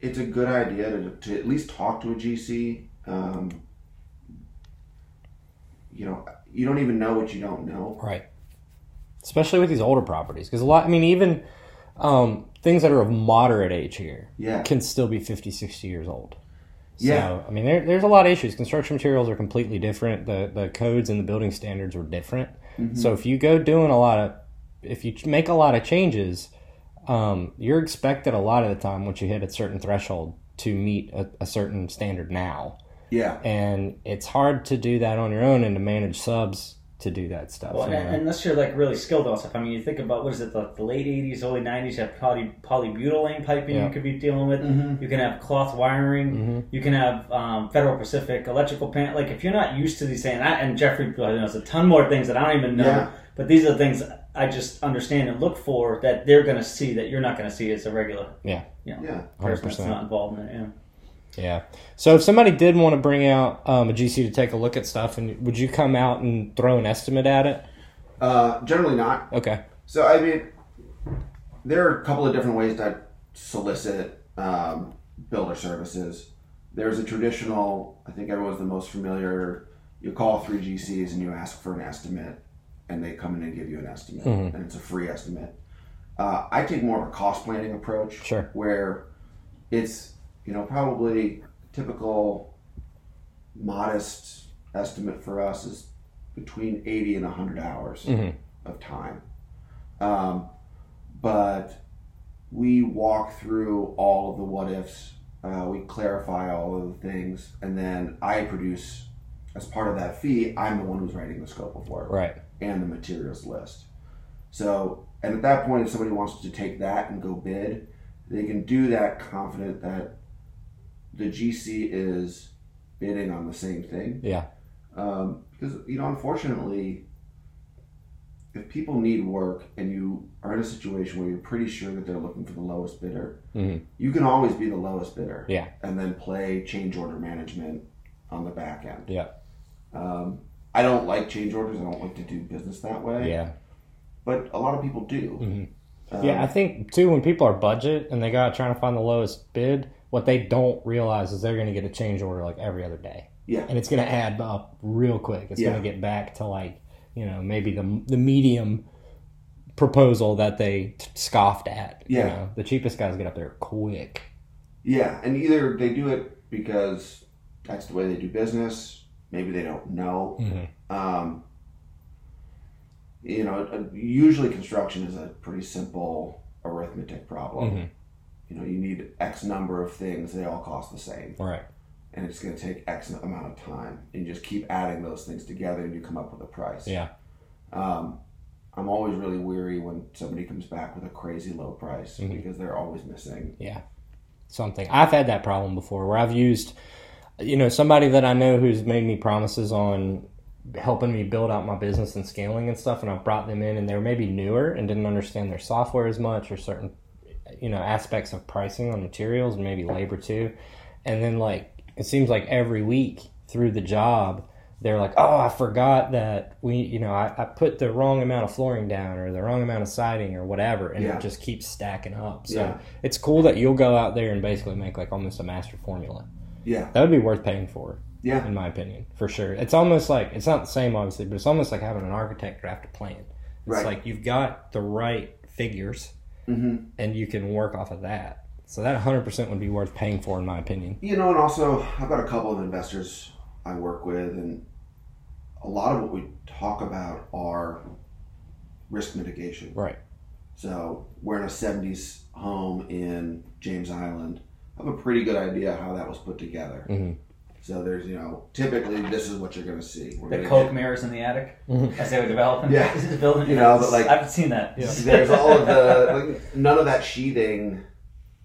it's a good idea to at least talk to a GC. You know, you don't even know what you don't know, right? Especially with these older properties, because a lot. I mean, even things that are of moderate age here can still be 50, 60 years old. So, I mean, there's a lot of issues. Construction materials are completely different. The codes and the building standards are different. So if you go doing if you make a lot of changes, you're expected a lot of the time once you hit a certain threshold to meet a certain standard now. Yeah. And it's hard to do that on your own and to manage subs to do that stuff. Well, and unless you're like really skilled on stuff. I mean, you think about, what is it, like the late 80s, early 90s, you have polybutylene piping you could be dealing with. You can have cloth wiring. You can have Federal Pacific electrical panel. Like, if you're not used to these things, and Jeffrey knows a ton more things that I don't even know, but these are the things I just understand and look for that they're going to see that you're not going to see as a regular person that's not involved in it. Yeah. So if somebody did want to bring out a GC to take a look at stuff, and would you come out and throw an estimate at it? Generally not. Okay. So, I mean, there are a couple of different ways to solicit builder services. There's a traditional, I think everyone's the most familiar, you call 3 GCs and you ask for an estimate, and they come in and give you an estimate, and it's a free estimate. I take more of a cost planning approach, where it's, you know, probably typical modest estimate for us is between 80 and 100 hours of time. But we walk through all of the what-ifs, we clarify all of the things, and then I produce, as part of that fee, I'm the one who's writing the scope of work and the materials list. So, and at that point, if somebody wants to take that and go bid, they can do that confident that the GC is bidding on the same thing. Yeah. Because, you know, unfortunately, if people need work and you are in a situation where you're pretty sure that they're looking for the lowest bidder, you can always be the lowest bidder. Yeah. And then play change order management on the back end. Yeah. I don't like change orders. I don't like to do business that way. Yeah. But a lot of people do. Yeah, I think, too, when people are budget and they got trying to find the lowest bid, what they don't realize is they're going to get a change order like every other day. Yeah. And it's going to add up real quick. It's going to get back to, like, you know, maybe the medium proposal that they scoffed at. Yeah. You know, the cheapest guys get up there quick. Yeah. And either they do it because that's the way they do business. Maybe they don't know. You know, usually construction is a pretty simple arithmetic problem. You know, you need X number of things. They all cost the same. Right. And it's going to take X amount of time. And you just keep adding those things together and you come up with a price. Yeah. I'm always really weary when somebody comes back with a crazy low price because they're always missing. Yeah. Something. I've had that problem before where I've used, you know, somebody that I know who's made me promises on helping me build out my business and scaling and stuff, and I brought them in and they were maybe newer and didn't understand their software as much or certain, you know, aspects of pricing on materials and maybe labor too. And then, like, it seems like every week through the job they're like, oh, I forgot that we, you know, I put the wrong amount of flooring down or the wrong amount of siding or whatever, and it just keeps stacking up. So it's cool that you'll go out there and basically make like almost a master formula. That would be worth paying for. Yeah, in my opinion, for sure. It's almost like, it's not the same, obviously, but it's almost like having an architect draft a plan. It's like you've got the right figures, and you can work off of that. So that 100% would be worth paying for, in my opinion. You know, and also, I've got a couple of investors I work with, and a lot of what we talk about are risk mitigation. Right. So we're in a 70s home in James Island. I have a pretty good idea how that was put together. Mm-hmm. So there's, you know, typically this is what you're going to see. The Coke mirrors in the attic as they were developing. Yeah. This is building, you know, but like, I've seen that. Yeah. There's all of the, like, none of that sheathing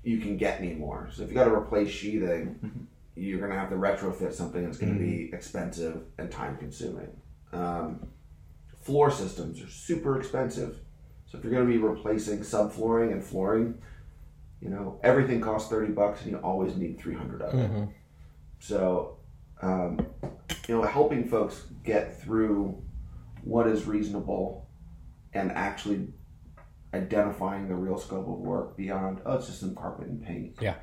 you can get anymore. So if you got to replace sheathing, you're going to have to retrofit something that's going to be expensive and time consuming. Floor systems are super expensive. So if you're going to be replacing subflooring and flooring, you know, everything costs $30 and you always need 300 of it. Mm-hmm. So, you know, helping folks get through what is reasonable and actually identifying the real scope of work beyond, oh, it's just some carpet and paint. Yeah.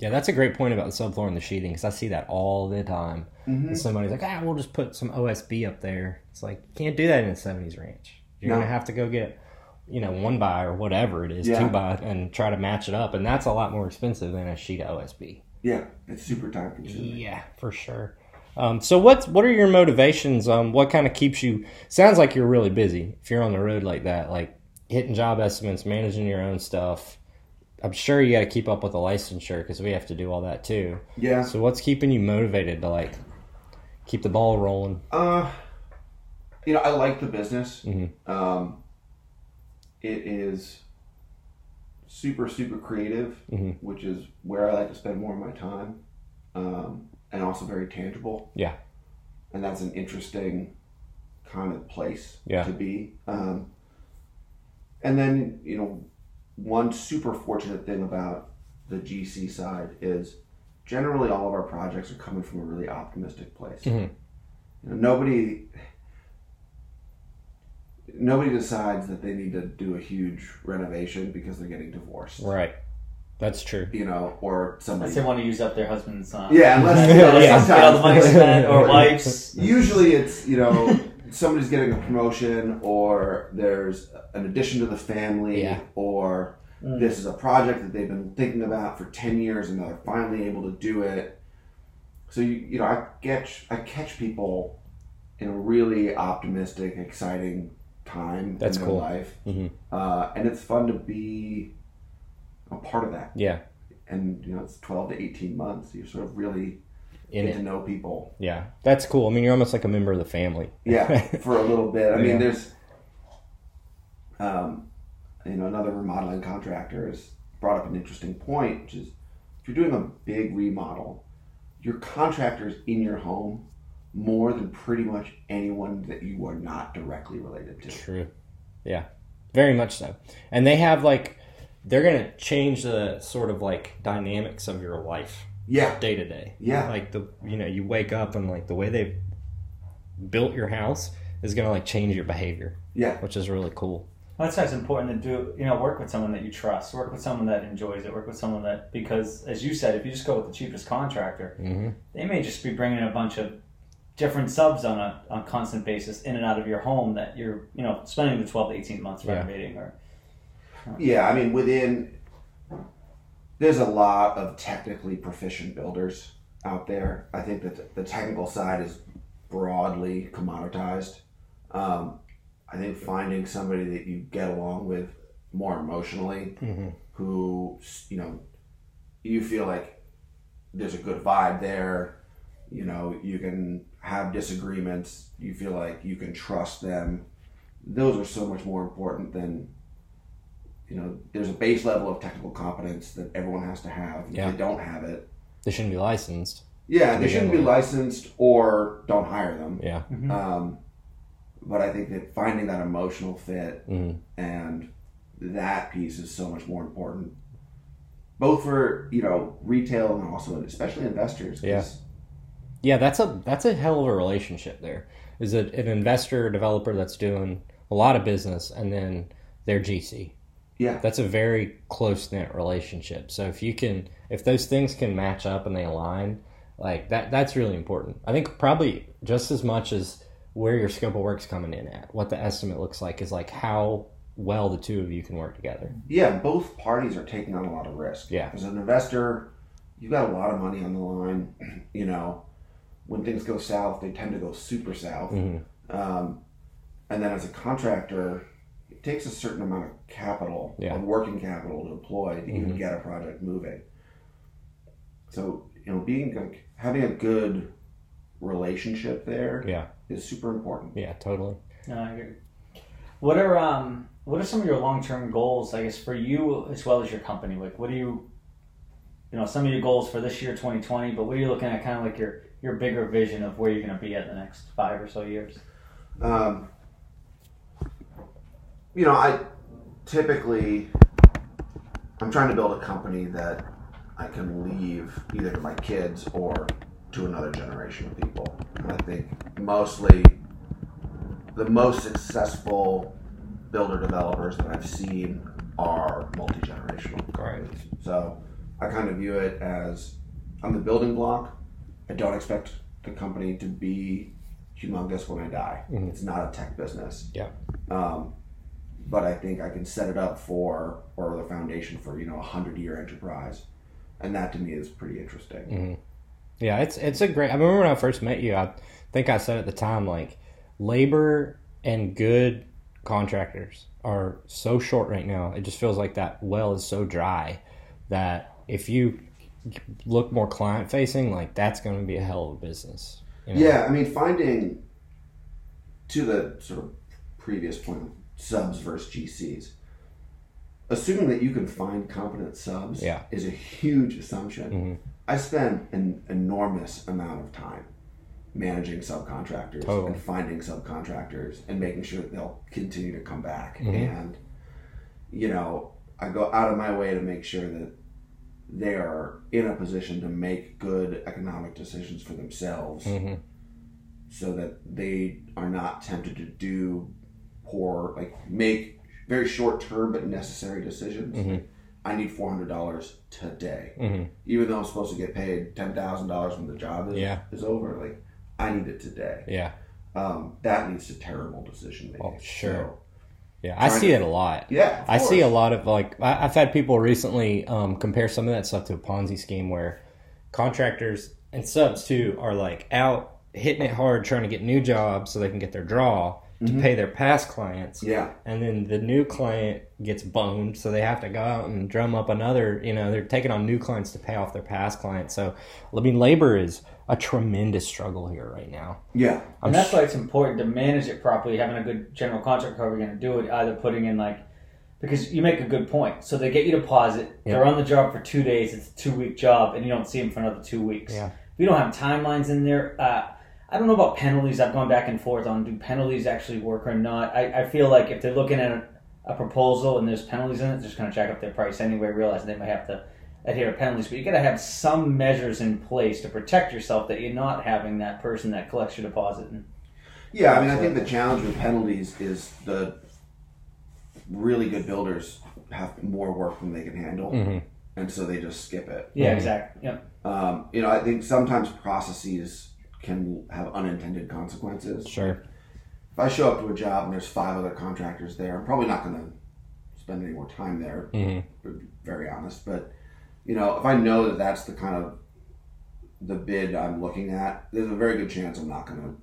Yeah, that's a great point about the subfloor and the sheathing, because I see that all the time. Mm-hmm. And somebody's like, we'll just put some OSB up there. It's like, you can't do that in a 70s ranch. You're going to have to go get, you know, 1x or whatever it is, 2x, and try to match it up. And that's a lot more expensive than a sheet of OSB. Yeah, it's super time consuming. Yeah, for sure. So what are your motivations? What kind of keeps you? Sounds like you're really busy if you're on the road like that, like hitting job estimates, managing your own stuff. I'm sure you got to keep up with the licensure because we have to do all that too. Yeah. So what's keeping you motivated to, like, keep the ball rolling? You know, I like the business. Mm-hmm. It is super, super creative, which is where I like to spend more of my time, and also very tangible. Yeah. And that's an interesting kind of place to be. And then, you know, one super fortunate thing about the GC side is generally all of our projects are coming from a really optimistic place. Mm-hmm. You know, Nobody decides that they need to do a huge renovation because they're getting divorced. Right. That's true. You know, or somebody... Unless they want to use up their husband's time. Yeah, unless... get all the money spent, or wives. Usually it's, you know, somebody's getting a promotion, or there's an addition to the family, or this is a project that they've been thinking about for 10 years and they're finally able to do it. So, you know, I catch people in a really optimistic, exciting... time that's in their life. And it's fun to be a part of that. Yeah. And, you know, it's 12 to 18 months. You sort of really get to know people. Yeah. That's cool. I mean, you're almost like a member of the family. Yeah, for a little bit. I mean, there's, you know, another remodeling contractor has brought up an interesting point, which is if you're doing a big remodel, your contractor's in your home more than pretty much anyone that you are not directly related to. True. Yeah. Very much so. And they have, like, they're going to change the sort of, like, dynamics of your life. Yeah. Day to day. Yeah. Like, the, you know, you wake up and, like, the way they've built your house is going to, like, change your behavior. Yeah. Which is really cool. Well, that's why it's important to do, you know, work with someone that you trust, work with someone that enjoys it, work with someone that, because, as you said, if you just go with the cheapest contractor, they may just be bringing a bunch of different subs on a constant basis in and out of your home that you're, you know, spending the 12 to 18 months renovating. Or I mean, within, there's a lot of technically proficient builders out there. I think that the technical side is broadly commoditized. I think finding somebody that you get along with more emotionally, who, you know, you feel like there's a good vibe there, you know, you can have disagreements, you feel like you can trust them. Those are so much more important than, you know, there's a base level of technical competence that everyone has to have. And if they don't have it, they shouldn't be licensed. Yeah, they shouldn't be licensed, or don't hire them. Yeah. But I think that finding that emotional fit and that piece is so much more important, both for, you know, retail and also especially investors. Yeah. Yeah, that's a hell of a relationship there. Is it an investor or developer that's doing a lot of business and then their GC? Yeah. That's a very close-knit relationship. So if those things can match up and they align, like that's really important. I think probably just as much as where your scope of work's coming in at, what the estimate looks like, is like how well the two of you can work together. Yeah, both parties are taking on a lot of risk. Yeah. As an investor, you've got a lot of money on the line, you know. When things go south, they tend to go super south. And then as a contractor, it takes a certain amount of capital, of working capital to employ to even get a project moving. So, you know, being like, having a good relationship there is super important. Yeah, totally. No, I agree. What are some of your long-term goals, I guess, for you as well as your company? Like, what do you, you know, some of your goals for this year, 2020, but what are you looking at, kind of like your bigger vision of where you're going to be at the next 5 or so years? You know, I'm trying to build a company that I can leave either to my kids or to another generation of people. And I think mostly the most successful builder developers that I've seen are multi-generational. Right. So I kind of view it as I'm the building block. I don't expect the company to be humongous when I die. Mm-hmm. It's not a tech business. Yeah. But I think I can set it up for, or the foundation for, you know, a 100-year enterprise. And that to me is pretty interesting. Mm-hmm. Yeah, it's a great, I remember when I first met you, I think I said at the time, like, labor and good contractors are so short right now. It just feels like that well is so dry that if you look more client facing, like, that's going to be a hell of a business. You know? Yeah, I mean, finding, to the sort of previous point, subs versus GCs, assuming that you can find competent subs is a huge assumption. Mm-hmm. I spend an enormous amount of time managing subcontractors and finding subcontractors and making sure that they'll continue to come back. Mm-hmm. And, you know, I go out of my way to make sure that they are in a position to make good economic decisions for themselves so that they are not tempted to do poor, like, make very short-term but necessary decisions. Mm-hmm. I need $400 today. Mm-hmm. Even though I'm supposed to get paid $10,000 when the job is over, like, I need it today. Yeah. That leads to terrible decision making. Oh, sure. So, yeah, I see it a lot. Yeah, I see a lot of, like, I've had people recently compare some of that stuff to a Ponzi scheme where contractors and subs, too, are, like, out hitting it hard trying to get new jobs so they can get their draw to pay their past clients. Yeah. And then the new client gets boned, so they have to go out and drum up another, you know, they're taking on new clients to pay off their past clients. So, I mean, labor is a tremendous struggle here right now. Yeah. And that's why it's important to manage it properly, having a good general contractor, how we're going to do it, either putting in, like, because you make a good point. So they get you deposit, they're on the job for 2 days, it's a 2-week job, and you don't see them for another 2 weeks. Yeah. We don't have timelines in there. I don't know about penalties. I've gone back and forth on, do penalties actually work or not? I feel like if they're looking at a proposal and there's penalties in it, they're just going to jack up their price anyway, realizing they might have to adhere to penalties. But you got to have some measures in place to protect yourself that you're not having that person that collects your deposit. Yeah, I mean, I think the challenge with penalties is the really good builders have more work than they can handle, and so they just skip it. Yeah, exactly. Yep. You know, I think sometimes processes can have unintended consequences. Sure. If I show up to a job and there's 5 other contractors there, I'm probably not going to spend any more time there, to be very honest. But, you know, if I know that that's the kind of the bid I'm looking at, there's a very good chance I'm not going to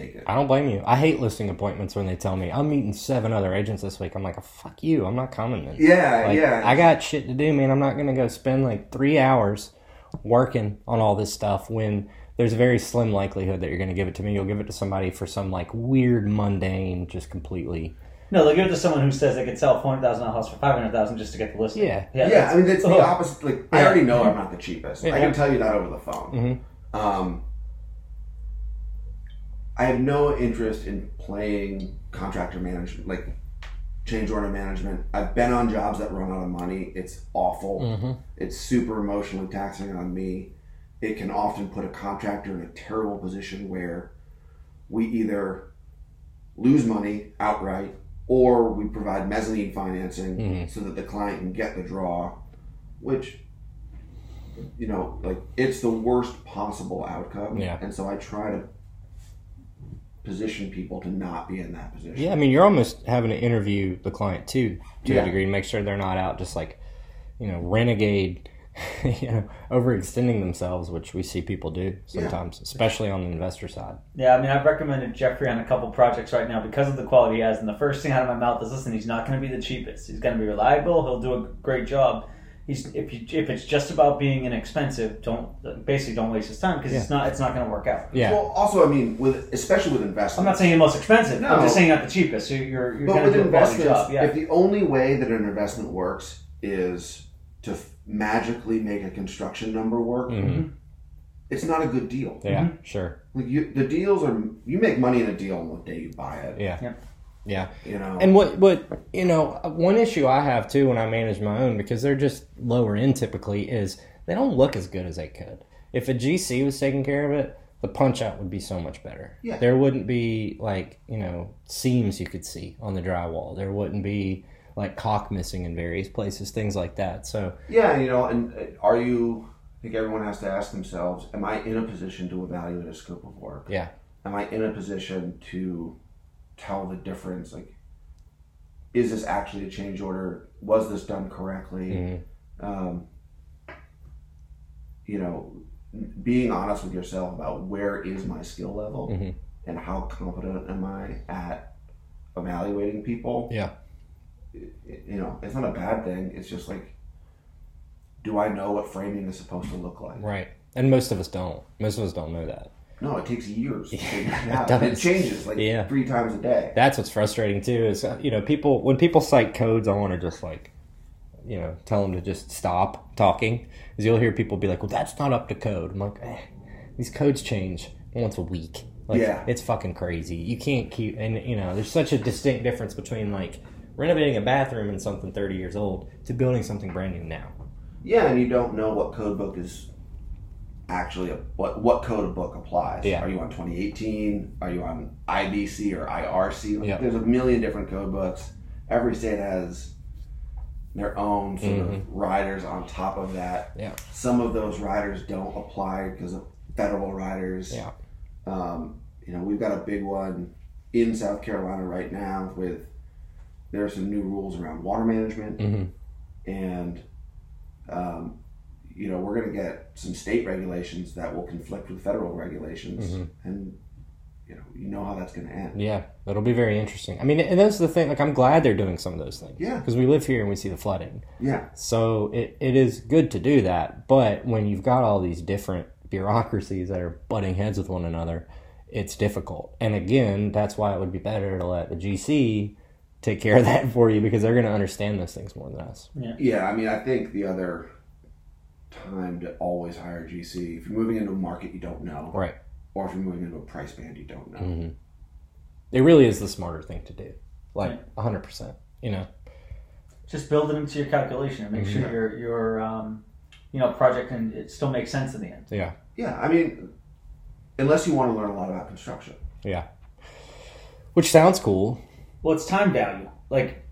take it. I don't blame you. I hate listing appointments when they tell me, I'm meeting 7 other agents this week. I'm like, oh, fuck you. I'm not coming then. Yeah, like, yeah. I got shit to do, man. I'm not going to go spend like 3 hours working on all this stuff when there's a very slim likelihood that you're going to give it to me. You'll give it to somebody for some, like, weird, mundane, just completely. No, they'll give it to someone who says they could sell a $400,000 house for $500,000 just to get the listing. Yeah. Yeah, I mean, it's the opposite. Like, I already know I'm not the cheapest. Yeah. I can tell you that over the phone. Mm-hmm. I have no interest in playing contractor management, like change order management. I've been on jobs that run out of money. It's awful. Mm-hmm. It's super emotionally taxing on me. It can often put a contractor in a terrible position where we either lose money outright or we provide mezzanine financing so that the client can get the draw, which, you know, like, it's the worst possible outcome. Yeah. And so I try to position people to not be in that position. Yeah, I mean, you're almost having to interview the client, too, to a degree, to make sure they're not out just, like, you know, renegade you know, overextending themselves, which we see people do sometimes, especially on the investor side. Yeah, I mean, I've recommended Jeffrey on a couple projects right now because of the quality he has, and the first thing out of my mouth is, listen, he's not going to be the cheapest. He's going to be reliable. He'll do a great job. If it's just about being inexpensive, don't waste his time because it's not going to work out. Yeah. Well, also, I mean, especially with investments, I'm not saying the most expensive. No. I'm just saying not the cheapest. So you're going to do a quality job. Yeah. If the only way that an investment works is to magically make a construction number work, mm-hmm. it's not a good deal. Yeah, mm-hmm. sure. Like you make money in a deal on the day you buy it. Yeah. Yeah. Yeah, you know, and one issue I have too when I manage my own, because they're just lower end typically, is they don't look as good as they could. If a GC was taking care of it, the punch out would be so much better. Yeah. There wouldn't be seams you could see on the drywall. There wouldn't be caulk missing in various places, things like that. So yeah, and I think everyone has to ask themselves, am I in a position to evaluate a scope of work? Yeah. Am I in a position to tell the difference? Is this actually a change order? Was this done correctly? Mm-hmm. Being honest with yourself about where is my skill level, mm-hmm. and how competent am I at evaluating people? Yeah. It's not a bad thing. It's just do I know what framing is supposed to look like? Right. And most of us don't. Most of us don't know that. No, it takes years. It changes three times a day. That's what's frustrating too, is people, when people cite codes, I want to just tell them to just stop talking, because you'll hear people be like, "Well, that's not up to code." I'm like, these codes change once a week. It's fucking crazy. You can't keep, and there's such a distinct difference between renovating a bathroom and something 30 years old to building something brand new now. Yeah, and you don't know what code book is. Actually, what code book applies? Yeah. Are you on 2018? Are you on IBC or IRC? There's a million different code books. Every state has their own sort mm-hmm. of riders on top of that. Yeah. Some of those riders don't apply because of federal riders. Yeah. We've got a big one in South Carolina right now with, there are some new rules around water management, mm-hmm. and we're going to get some state regulations that will conflict with federal regulations, mm-hmm. and how that's going to end. Yeah, that'll be very interesting. I mean, and that's the thing. I'm glad they're doing some of those things. Yeah, because we live here and we see the flooding. Yeah, so it is good to do that. But when you've got all these different bureaucracies that are butting heads with one another, it's difficult. And again, that's why it would be better to let the GC take care of that for you, because they're going to understand those things more than us. Yeah. I mean, I think the other time to always hire GC, if you're moving into a market you don't know, right, or if you're moving into a price band you don't know, mm-hmm. it really is the smarter thing to do, 100%. Just build it into your calculation and make mm-hmm. sure your project can, it still makes sense in the end. Yeah. I mean, unless you want to learn a lot about construction, which sounds cool. Well, it's time value.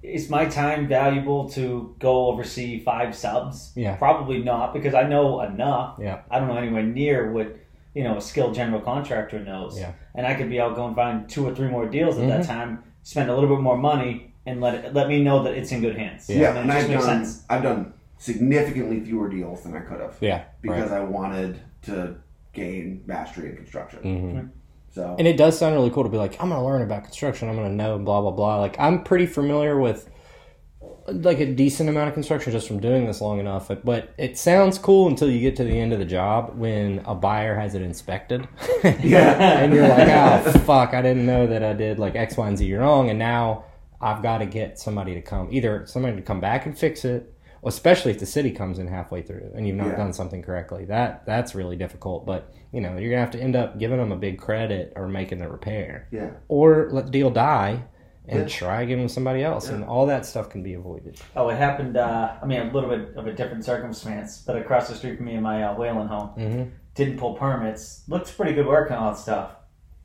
Is my time valuable to go oversee 5 subs? Yeah. Probably not, because I know enough. Yeah. I don't know anywhere near what, a skilled general contractor knows. Yeah. And I could be out going find 2 or 3 more deals at mm-hmm. that time, spend a little bit more money, and let me know that it's in good hands. Yeah. And it just makes sense. I've done significantly fewer deals than I could have. Yeah. Because I wanted to gain mastery in construction. Mm-hmm. Right. So. And it does sound really cool to be I'm going to learn about construction. I'm going to know blah, blah, blah. I'm pretty familiar with a decent amount of construction just from doing this long enough. But it sounds cool until you get to the end of the job when a buyer has it inspected. Yeah. And you're oh, fuck, I didn't know that I did X, Y, and Z wrong. And now I've got to get somebody to come, either somebody to come back and fix it, especially if the city comes in halfway through and you've not done something correctly. That's really difficult. But, you're going to have to end up giving them a big credit or making the repair. Yeah. Or let the deal die and try again with somebody else. Yeah. And all that stuff can be avoided. Oh, it happened, a little bit of a different circumstance, but across the street from me in my Whalen home, mm-hmm. didn't pull permits. Looks pretty good work on all that stuff.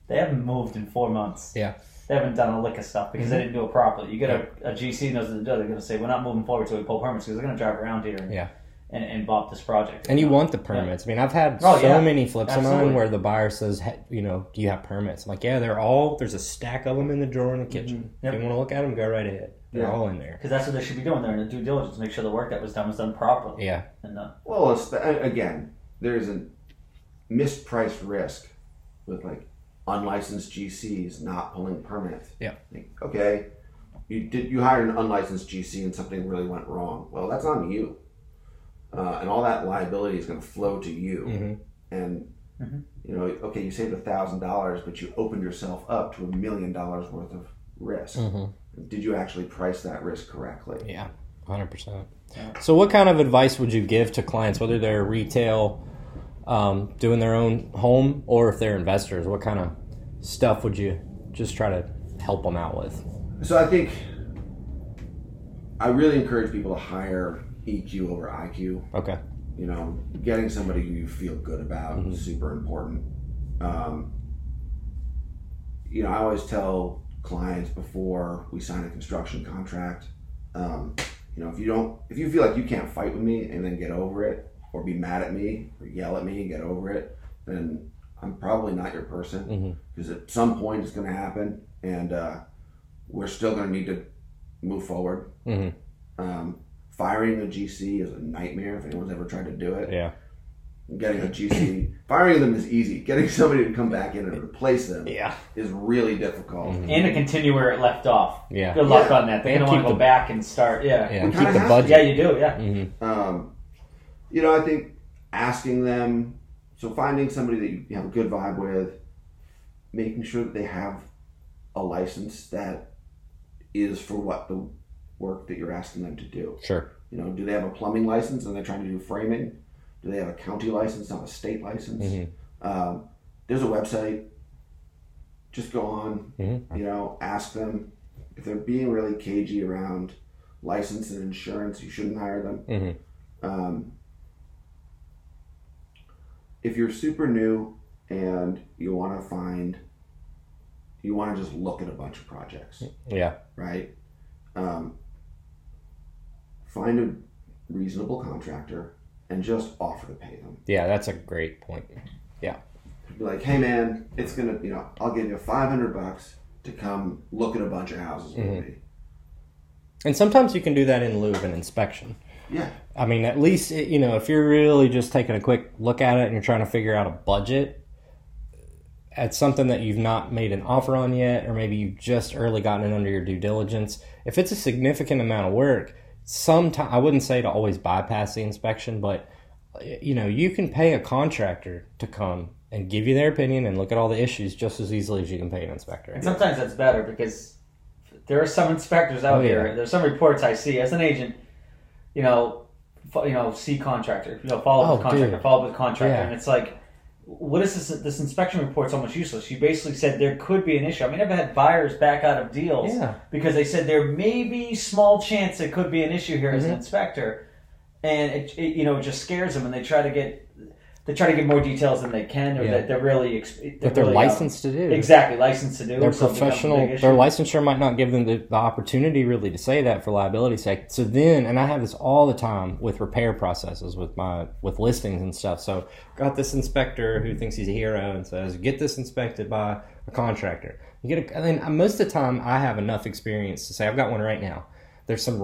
They haven't moved in 4 months. Yeah. They haven't done a lick of stuff because mm-hmm. they didn't do it properly. You get a GC knows what to do. They're going to say, we're not moving forward till we pull permits, because they're going to drive around here and bop this project. And you want the permits. Yeah. I mean, I've had many flips on mine where the buyer says, hey, do you have permits? I'm like, yeah, there's a stack of them in the drawer in the kitchen. Mm-hmm. Yep. If you want to look at them, go right ahead. They're all in there. Because that's what they should be doing. They're in the due diligence, make sure the work that was done properly. Yeah. And well, it's again, there's a mispriced risk with like unlicensed GCs not pulling permits. Yeah. Like, okay, you hired an unlicensed GC and something really went wrong. Well, that's on you. And all that liability is going to flow to you. Mm-hmm. And, you know, okay, you saved $1,000, but you opened yourself up to $1 million worth of risk. Mm-hmm. Did you actually price that risk correctly? Yeah, 100%. So what kind of advice would you give to clients, whether they're retail, doing their own home, or if they're investors? What kind of stuff would you just try to help them out with? So I think I really encourage people to hire EQ over IQ. Okay. You know, getting somebody who you feel good about is super important. You know, I always tell clients before we sign a construction contract, you know, if you feel like you can't fight with me and then get over it, or be mad at me, or yell at me and get over it, then I'm probably not your person. Because at some point it's going to happen, and we're still going to need to move forward. Firing a GC is a nightmare if anyone's ever tried to do it. Yeah. Getting a GC, firing them is easy. Getting somebody to come back in and replace them is really difficult. And to continue where it left off. Yeah. Good luck on that. They don't want to go back and start. Yeah. Keep the budget. Yeah, you do. Yeah. You know, I think asking them, so finding somebody that you have a good vibe with, making sure that they have a license that is for what the work that you're asking them to do. Sure. You know, do they have a plumbing license and they're trying to do framing? Do they have a county license, not a state license? There's a website. Just go on, you know, ask them. If they're being really cagey around license and insurance, you shouldn't hire them. If you're super new and you want to just look at a bunch of projects. Yeah. Right? Find a reasonable contractor and just offer to pay them. Yeah, that's a great point. Yeah. Be like, hey man, it's going to, you know, I'll give you $500 to come look at a bunch of houses with me. And sometimes you can do that in lieu of an inspection. Yeah. I mean, at least, you know, if you're really just taking a quick look at it and you're trying to figure out a budget, at something that you've not made an offer on yet, or maybe you've just early gotten it under your due diligence, if it's a significant amount of work, sometimes, I wouldn't say to always bypass the inspection, but, you know, you can pay a contractor to come and give you their opinion and look at all the issues just as easily as you can pay an inspector. And sometimes that's better, because there are some inspectors out here. There's some reports I see as an agent. You know, see contractor. You know, follow up with contractor. Dude. Follow up with contractor, and it's like, what is this? This inspection report's almost useless. You basically said there could be an issue. I mean, I've had buyers back out of deals because they said there may be small chance it could be an issue here as an inspector, and it you know, just scares them, and they try to get more details than they can, or that they're really that they're really licensed to do. Exactly, licensed to do. They're professional. Their licensure might not give them the opportunity really to say that for liability's sake. So then, and I have this all the time with repair processes with listings and stuff. So got this inspector who thinks he's a hero and says, get this inspected by a contractor. You get and most of the time I have enough experience to say, I've got one right now. There's some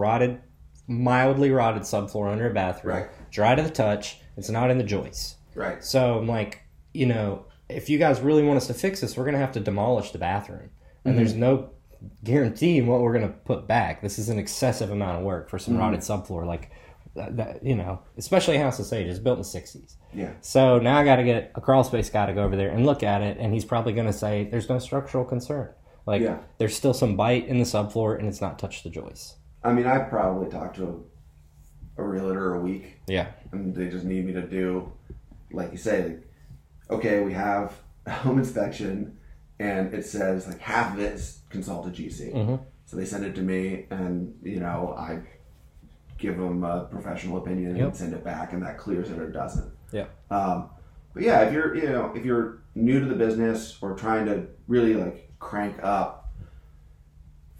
mildly rotted subfloor under a bathroom, dry to the touch. It's not in the joists. Right. So I'm like, you know, if you guys really want us to fix this, we're going to have to demolish the bathroom. And there's no guarantee in what we're going to put back. This is an excessive amount of work for some rotted subfloor. Like, that, you know, especially House of Sage. It's built in the 60s. Yeah. So now I got to get a crawl space guy to go over there and look at it. And he's probably going to say there's no structural concern. Like, there's still some bite in the subfloor and it's not touched the joists. I mean, I probably talked to a realtor a week. Yeah. And they just need me to do... Like you say, like, okay, we have a home inspection, and it says like half of it is consult a GC. So they send it to me, and you know, I give them a professional opinion and send it back, and that clears it or doesn't. Yeah. But yeah, if you're new to the business or trying to really like crank up,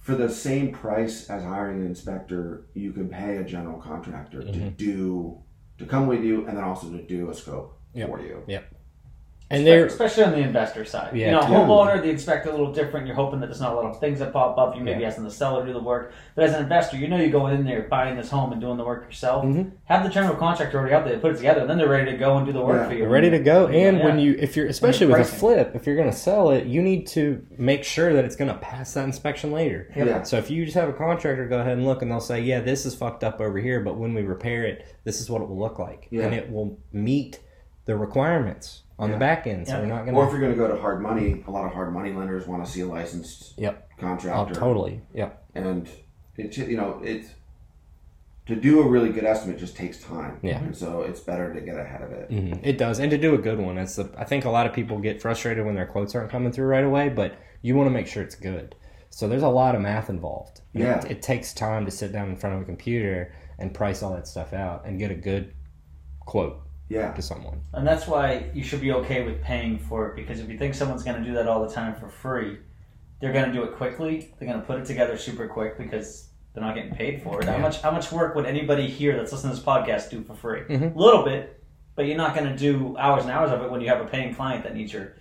for the same price as hiring an inspector, you can pay a general contractor to come with you, and then also to do a scope for you. And they're especially on the investor side. Yeah, you know, homeowner, they expect a little different. You're hoping that there's not a lot of things that pop up. You maybe asking the seller to do the work. But as an investor, you know you go in there buying this home and doing the work yourself. Mm-hmm. Have the general contractor already out there, put it together, and then they're ready to go and do the work for you. They're ready to go. And when you, if you're especially with a flip, if you're going to sell it, you need to make sure that it's going to pass that inspection later. Yeah. So if you just have a contractor go ahead and look, and they'll say, yeah, this is fucked up over here, but when we repair it, this is what it will look like, and it will meet the requirements on the back end, so you're not gonna. Or if you're gonna go to hard money, a lot of hard money lenders want to see a licensed contractor. Oh, totally. And it, you know, it's to do a really good estimate just takes time. Yeah. And so it's better to get ahead of it. Mm-hmm. It does, and to do a good one. It's the, I think a lot of people get frustrated when their quotes aren't coming through right away, but you want to make sure it's good. So there's a lot of math involved. Yeah. It takes time to sit down in front of a computer and price all that stuff out and get a good quote. Yeah, to someone. And that's why you should be okay with paying for it, because if you think someone's going to do that all the time for free, they're going to do it quickly. They're going to put it together super quick because they're not getting paid for it. Yeah. How much work would anybody here that's listening to this podcast do for free? Mm-hmm. A little bit, but you're not going to do hours and hours of it when you have a paying client that needs your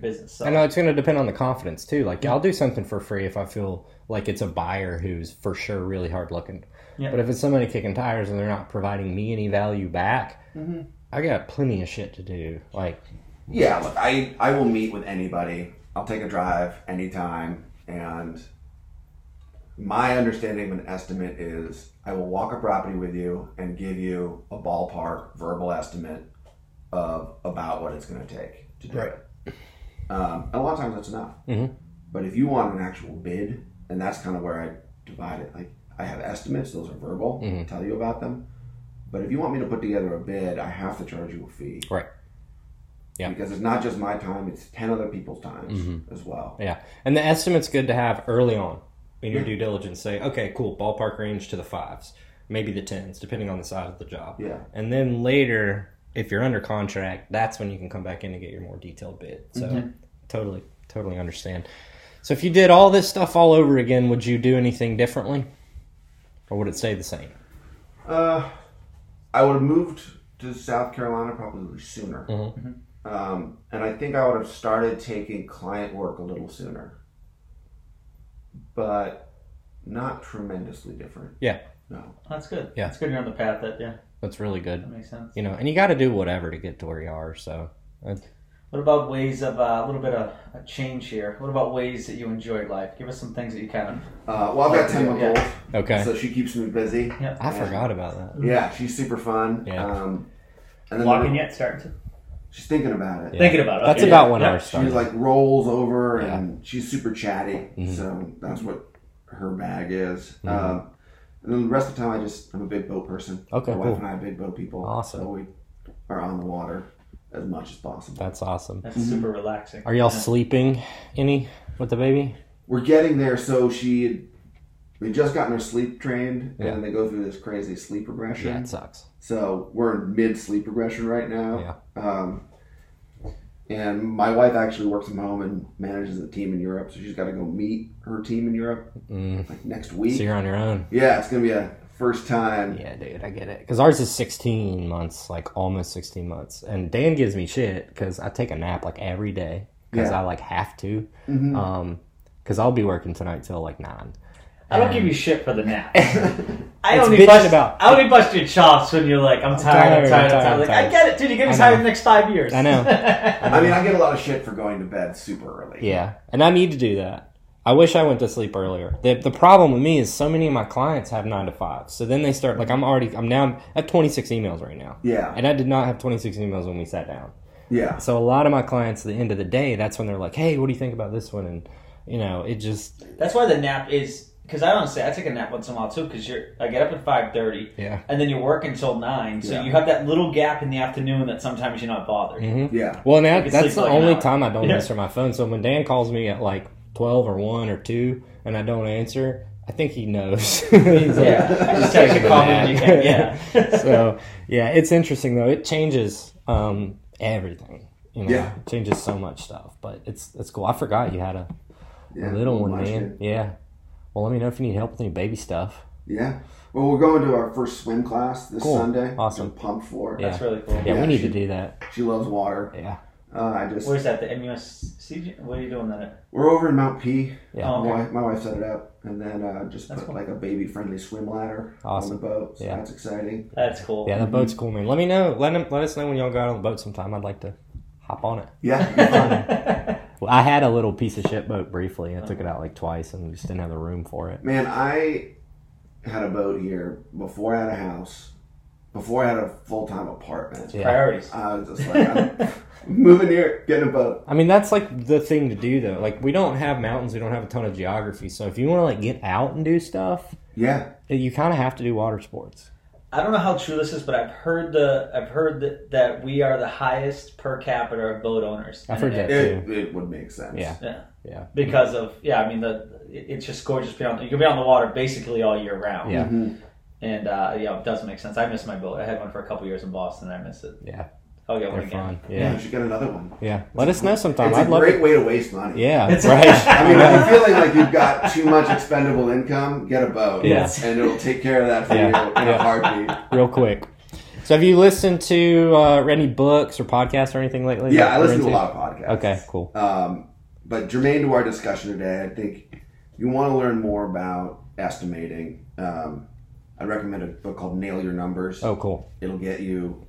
business. So. I know it's going to depend on the confidence too. Like I'll do something for free if I feel like it's a buyer who's for sure really hard looking. Yep. But if it's somebody kicking tires and they're not providing me any value back. Mm-hmm. I got plenty of shit to do. Like, yeah, look, I will meet with anybody. I'll take a drive anytime. And my understanding of an estimate is I will walk a property with you and give you a ballpark verbal estimate of about what it's going to take to do it. A lot of times that's enough. Mm-hmm. But if you want an actual bid, and that's kind of where I divide it. Like, I have estimates. Those are verbal. Mm-hmm. I'll tell you about them. But if you want me to put together a bid, I have to charge you a fee. Right. Yeah. Because it's not just my time, it's 10 other people's times as well. Yeah. And the estimate's good to have early on in your due diligence. Say, okay, cool, ballpark range to the 5s, maybe the 10s, depending on the size of the job. Yeah. And then later, if you're under contract, that's when you can come back in and get your more detailed bid. So totally understand. So if you did all this stuff all over again, would you do anything differently? Or would it stay the same? I would have moved to South Carolina probably sooner. Mm-hmm. And I think I would have started taking client work a little sooner. But not tremendously different. Yeah. No. That's good. Yeah. It's good you're on the path that, That's really good. That makes sense. You know, and you got to do whatever to get to where you are, so. What about ways of, a little bit of a change here. What about ways that you enjoy life? Give us some things that you kind of... well, I've got 10-month-old. Yeah. Okay. So she keeps me busy. Yep. I forgot about that. Yeah, she's super fun. Yeah. And then walking yet, starting to... She's thinking about it. Yeah. Thinking about it. Okay. That's about when I started. She like rolls over and she's super chatty. Mm-hmm. So that's what her bag is. Mm-hmm. And then the rest of the time, I'm a big boat person. Okay, My wife and I are big boat people. Awesome. So we are on the water as much as possible. That's awesome. That's super relaxing. Are y'all sleeping any with the baby? We're getting there. So we just gotten her sleep trained, and then they go through this crazy sleep regression. Yeah, it sucks. So we're in mid-sleep regression right now. Yeah. And my wife actually works from home and manages a team in Europe, so she's got to go meet her team in Europe like next week. So you're on your own. Yeah, it's going to be a first time. Yeah, dude, I get it. Because ours is 16 months, like almost 16 months. And Dan gives me shit because I take a nap like every day because I like have to. Because I'll be working tonight till like 9. I don't give you shit for the nap. I only bust your chops when you're like, I'm tired. Like, I get it, dude. You get me tired the next 5 years. I know. I mean, I get a lot of shit for going to bed super early. Yeah, and I need to do that. I wish I went to sleep earlier. The problem with me is so many of my clients have 9 to 5. So then they start, like, I'm at 26 emails right now. Yeah. And I did not have 26 emails when we sat down. Yeah. So a lot of my clients, at the end of the day, that's when they're like, hey, what do you think about this one? And, you know, it just... That's why the nap is... Because I honestly, I take a nap once in a while too, because I get up at 5:30, and then you work until 9, so you have that little gap in the afternoon that sometimes you're not bothered. Mm-hmm. Yeah. Well, and that's the only time I don't answer my phone. So when Dan calls me at like 12 or 1 or 2 and I don't answer, I think he knows. I just text a comment. So, it's interesting though. It changes everything. You know? Yeah. It changes so much stuff, but it's cool. I forgot you had a little one, man. Yeah. Well, let me know if you need help with any baby stuff. Yeah. Well, we're going to our first swim class this Sunday. Awesome. I'm pumped for it. Yeah. That's really cool. Yeah, we need to do that. She loves water. Yeah. Where's that? The MUSC? What are you doing that? We're over in Mount P. Yeah. Oh, okay. my wife set it up, and then just put like a baby-friendly swim ladder on the boat. So yeah, that's exciting. That's cool. Yeah, that boat's cool, man. Let me know. Let us know when y'all go out on the boat sometime. I'd like to hop on it. Yeah. Well, I had a little piece of shit boat briefly. I took it out like twice, and we just didn't have the room for it. Man, I had a boat here before I had a house. Before I had a full-time apartment. Yeah. Priorities. I was just like, I'm moving here, getting a boat. I mean, that's like the thing to do, though. Like, we don't have mountains. We don't have a ton of geography. So if you want to, like, get out and do stuff, yeah, you kind of have to do water sports. I don't know how true this is, but I've heard that we are the highest per capita of boat owners. I've heard that too. It would make sense. Yeah, yeah, yeah. Because of it's just gorgeous. You can be on the water basically all year round. Yeah. Mm-hmm. And, it does make sense. I miss my boat. I had one for a couple years in Boston, and I miss it. Yeah. I'll get one again. Yeah, you should get another one. Yeah. Let us know sometime. It's a great way to waste money. Yeah, it's right. I mean, if you're feeling like you've got too much expendable income, get a boat. Yes. And it'll take care of that for you in a heartbeat. Real quick. So have you listened to any books or podcasts or anything lately? Yeah, I listen to a lot of podcasts. Okay, cool. But germane to our discussion today, I think you want to learn more about estimating. I recommend a book called Nail Your Numbers. Oh, cool. It'll get you...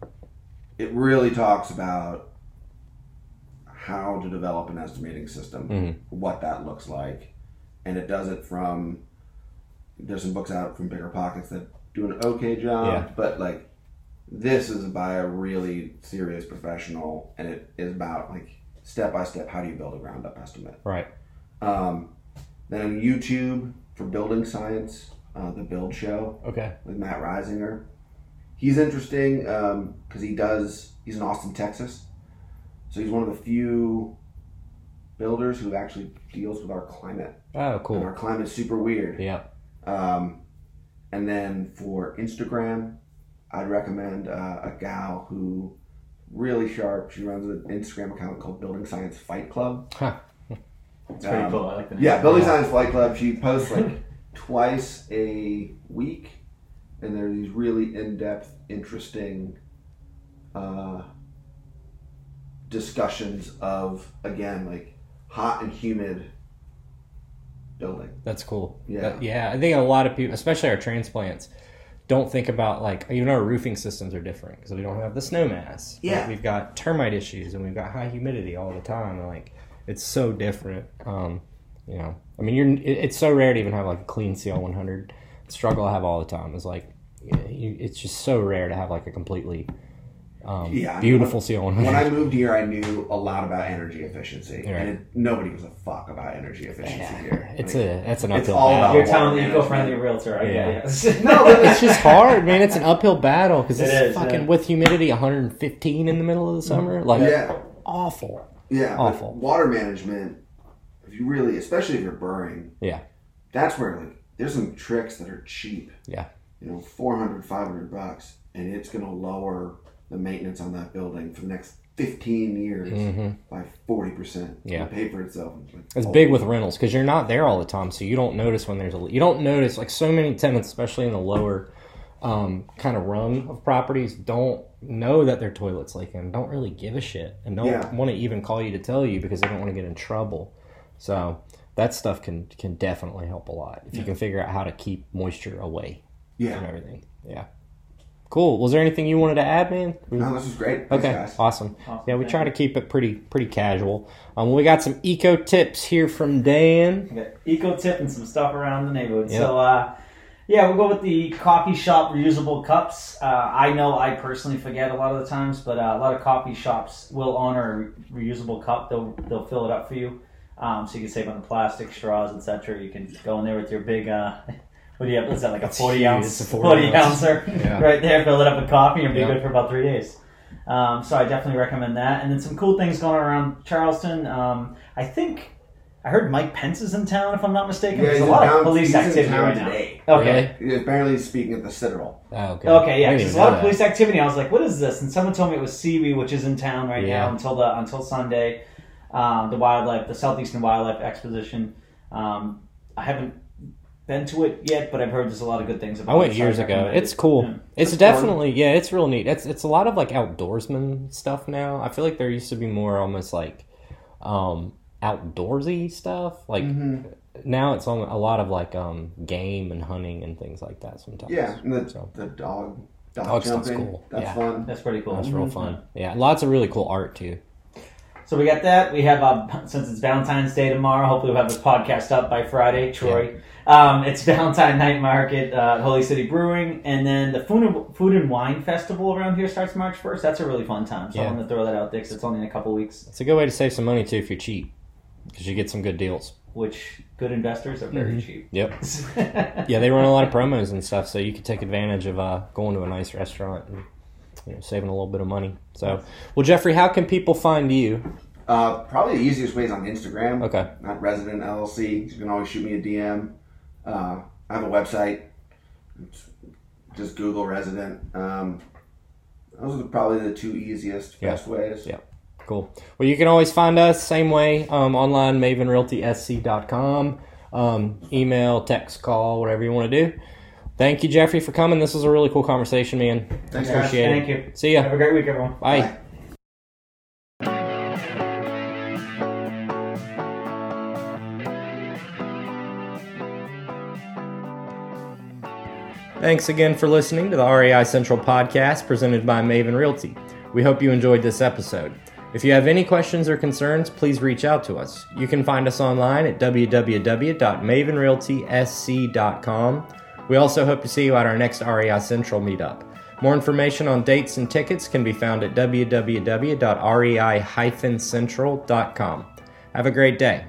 It really talks about how to develop an estimating system, mm-hmm, what that looks like, and it does it from... There's some books out from Bigger Pockets that do an okay job, but like this is by a really serious professional, and it is about like step-by-step, how do you build a ground-up estimate? Right. Then on YouTube, for Building Science... the Build Show, with Matt Reisinger. He's interesting because he's in Austin, Texas, so he's one of the few builders who actually deals with our climate. Oh, cool! And our climate's super weird. Yeah. And then for Instagram, I'd recommend a gal who really sharp. She runs an Instagram account called Building Science Fight Club. Huh. That's pretty cool. I like the name. Yeah, Building Science Fight Club. She posts like twice a week, and there are these really in-depth, interesting discussions of, again, like hot and humid building. That's cool. Yeah. Yeah, I think a lot of people, especially our transplants, don't think about, like, even our roofing systems are different because we don't have the snow mass. Yeah. Like, we've got termite issues, and we've got high humidity all the time. And, like, it's so different. You know, I mean, it's so rare to even have like a clean CL100. The struggle I have all the time is like, it's just so rare to have like a completely beautiful CL100. When I moved here, I knew a lot about energy efficiency, and nobody gives a fuck about energy efficiency here. That's an uphill. It's all battle. You're telling the eco-friendly realtor, I guess. No, but it's just hard, man. It's an uphill battle because it's fucking with humidity 115 in the middle of the summer. Like, awful. Yeah, awful. Water management. If you really, especially if you're burring, that's where like there's some tricks that are cheap. Yeah, you know, $400-$500, and it's going to lower the maintenance on that building for the next 15 years by 40%. Yeah, and pay for itself. It's big with rentals because you're not there all the time, so you don't notice when there's you don't notice like so many tenants, especially in the lower kind of rung of properties, don't know that their toilet's leaking, don't really give a shit, and don't want to even call you to tell you because they don't want to get in trouble. So that stuff can definitely help a lot if you can figure out how to keep moisture away from everything. Yeah. Cool. Was there anything you wanted to add, man? No, this is great. Okay. Thanks, guys. Awesome. Yeah, we try to keep it pretty casual. We got some eco tips here from Dan. Okay. Eco tip and some stuff around the neighborhood. Yep. So, we'll go with the coffee shop reusable cups. I know I personally forget a lot of the times, but a lot of coffee shops will honor a reusable cup. They'll fill it up for you. So you can save on the plastic straws, etc. You can go in there with your big, what do you have? Is that like a 40 ouncer right there? Fill it up with coffee and be good for about 3 days. So I definitely recommend that. And then some cool things going on around Charleston. I think I heard Mike Pence is in town, if I'm not mistaken. Yeah, there's a lot of police activity right now. Today. Okay. Really? He's apparently speaking at the Citadel. Oh, okay. Okay, yeah. There's a lot of police activity. I was like, what is this? And someone told me it was Seavey, which is in town right now until Sunday. The Southeastern Wildlife Exposition. I haven't been to it yet, but I've heard there's a lot of good things about it. I went years ago. It's cool. Yeah. It's definitely, yeah, it's real neat. It's a lot of, like, outdoorsman stuff now. I feel like there used to be more almost, like, outdoorsy stuff. Like, now it's on a lot of, like, game and hunting and things like that sometimes. Yeah, and the dog jumping. Cool. That's fun. That's pretty cool. That's real fun. Yeah, lots of really cool art, too. So we got that. We have, since it's Valentine's Day tomorrow, hopefully we'll have this podcast up by Friday, Troy. Yeah. It's Valentine Night Market, Holy City Brewing, and then the Food and Wine Festival around here starts March 1st. That's a really fun time, so I want to throw that out there because it's only in a couple weeks. It's a good way to save some money, too, if you're cheap, because you get some good deals. Which good investors are very cheap. Yep. Yeah, they run a lot of promos and stuff, so you can take advantage of going to a nice restaurant and, you know, saving a little bit of money. So, well, Jeffrey, how can people find you? Probably the easiest way is on Instagram. Okay. Not Resident LLC. You can always shoot me a DM. I have a website. Just Google Resident. Those are probably the two easiest, best ways. Yeah. Cool. Well, you can always find us same way online, mavenrealtysc.com. Email, text, call, whatever you want to do. Thank you, Jeffrey, for coming. This was a really cool conversation, man. Thanks, guys. Appreciate it. Thank you. See ya. Have a great week, everyone. Bye. Bye. Thanks again for listening to the REI Central podcast presented by Maven Realty. We hope you enjoyed this episode. If you have any questions or concerns, please reach out to us. You can find us online at www.mavenrealtysc.com. We also hope to see you at our next REI Central meetup. More information on dates and tickets can be found at www.rei-central.com. Have a great day.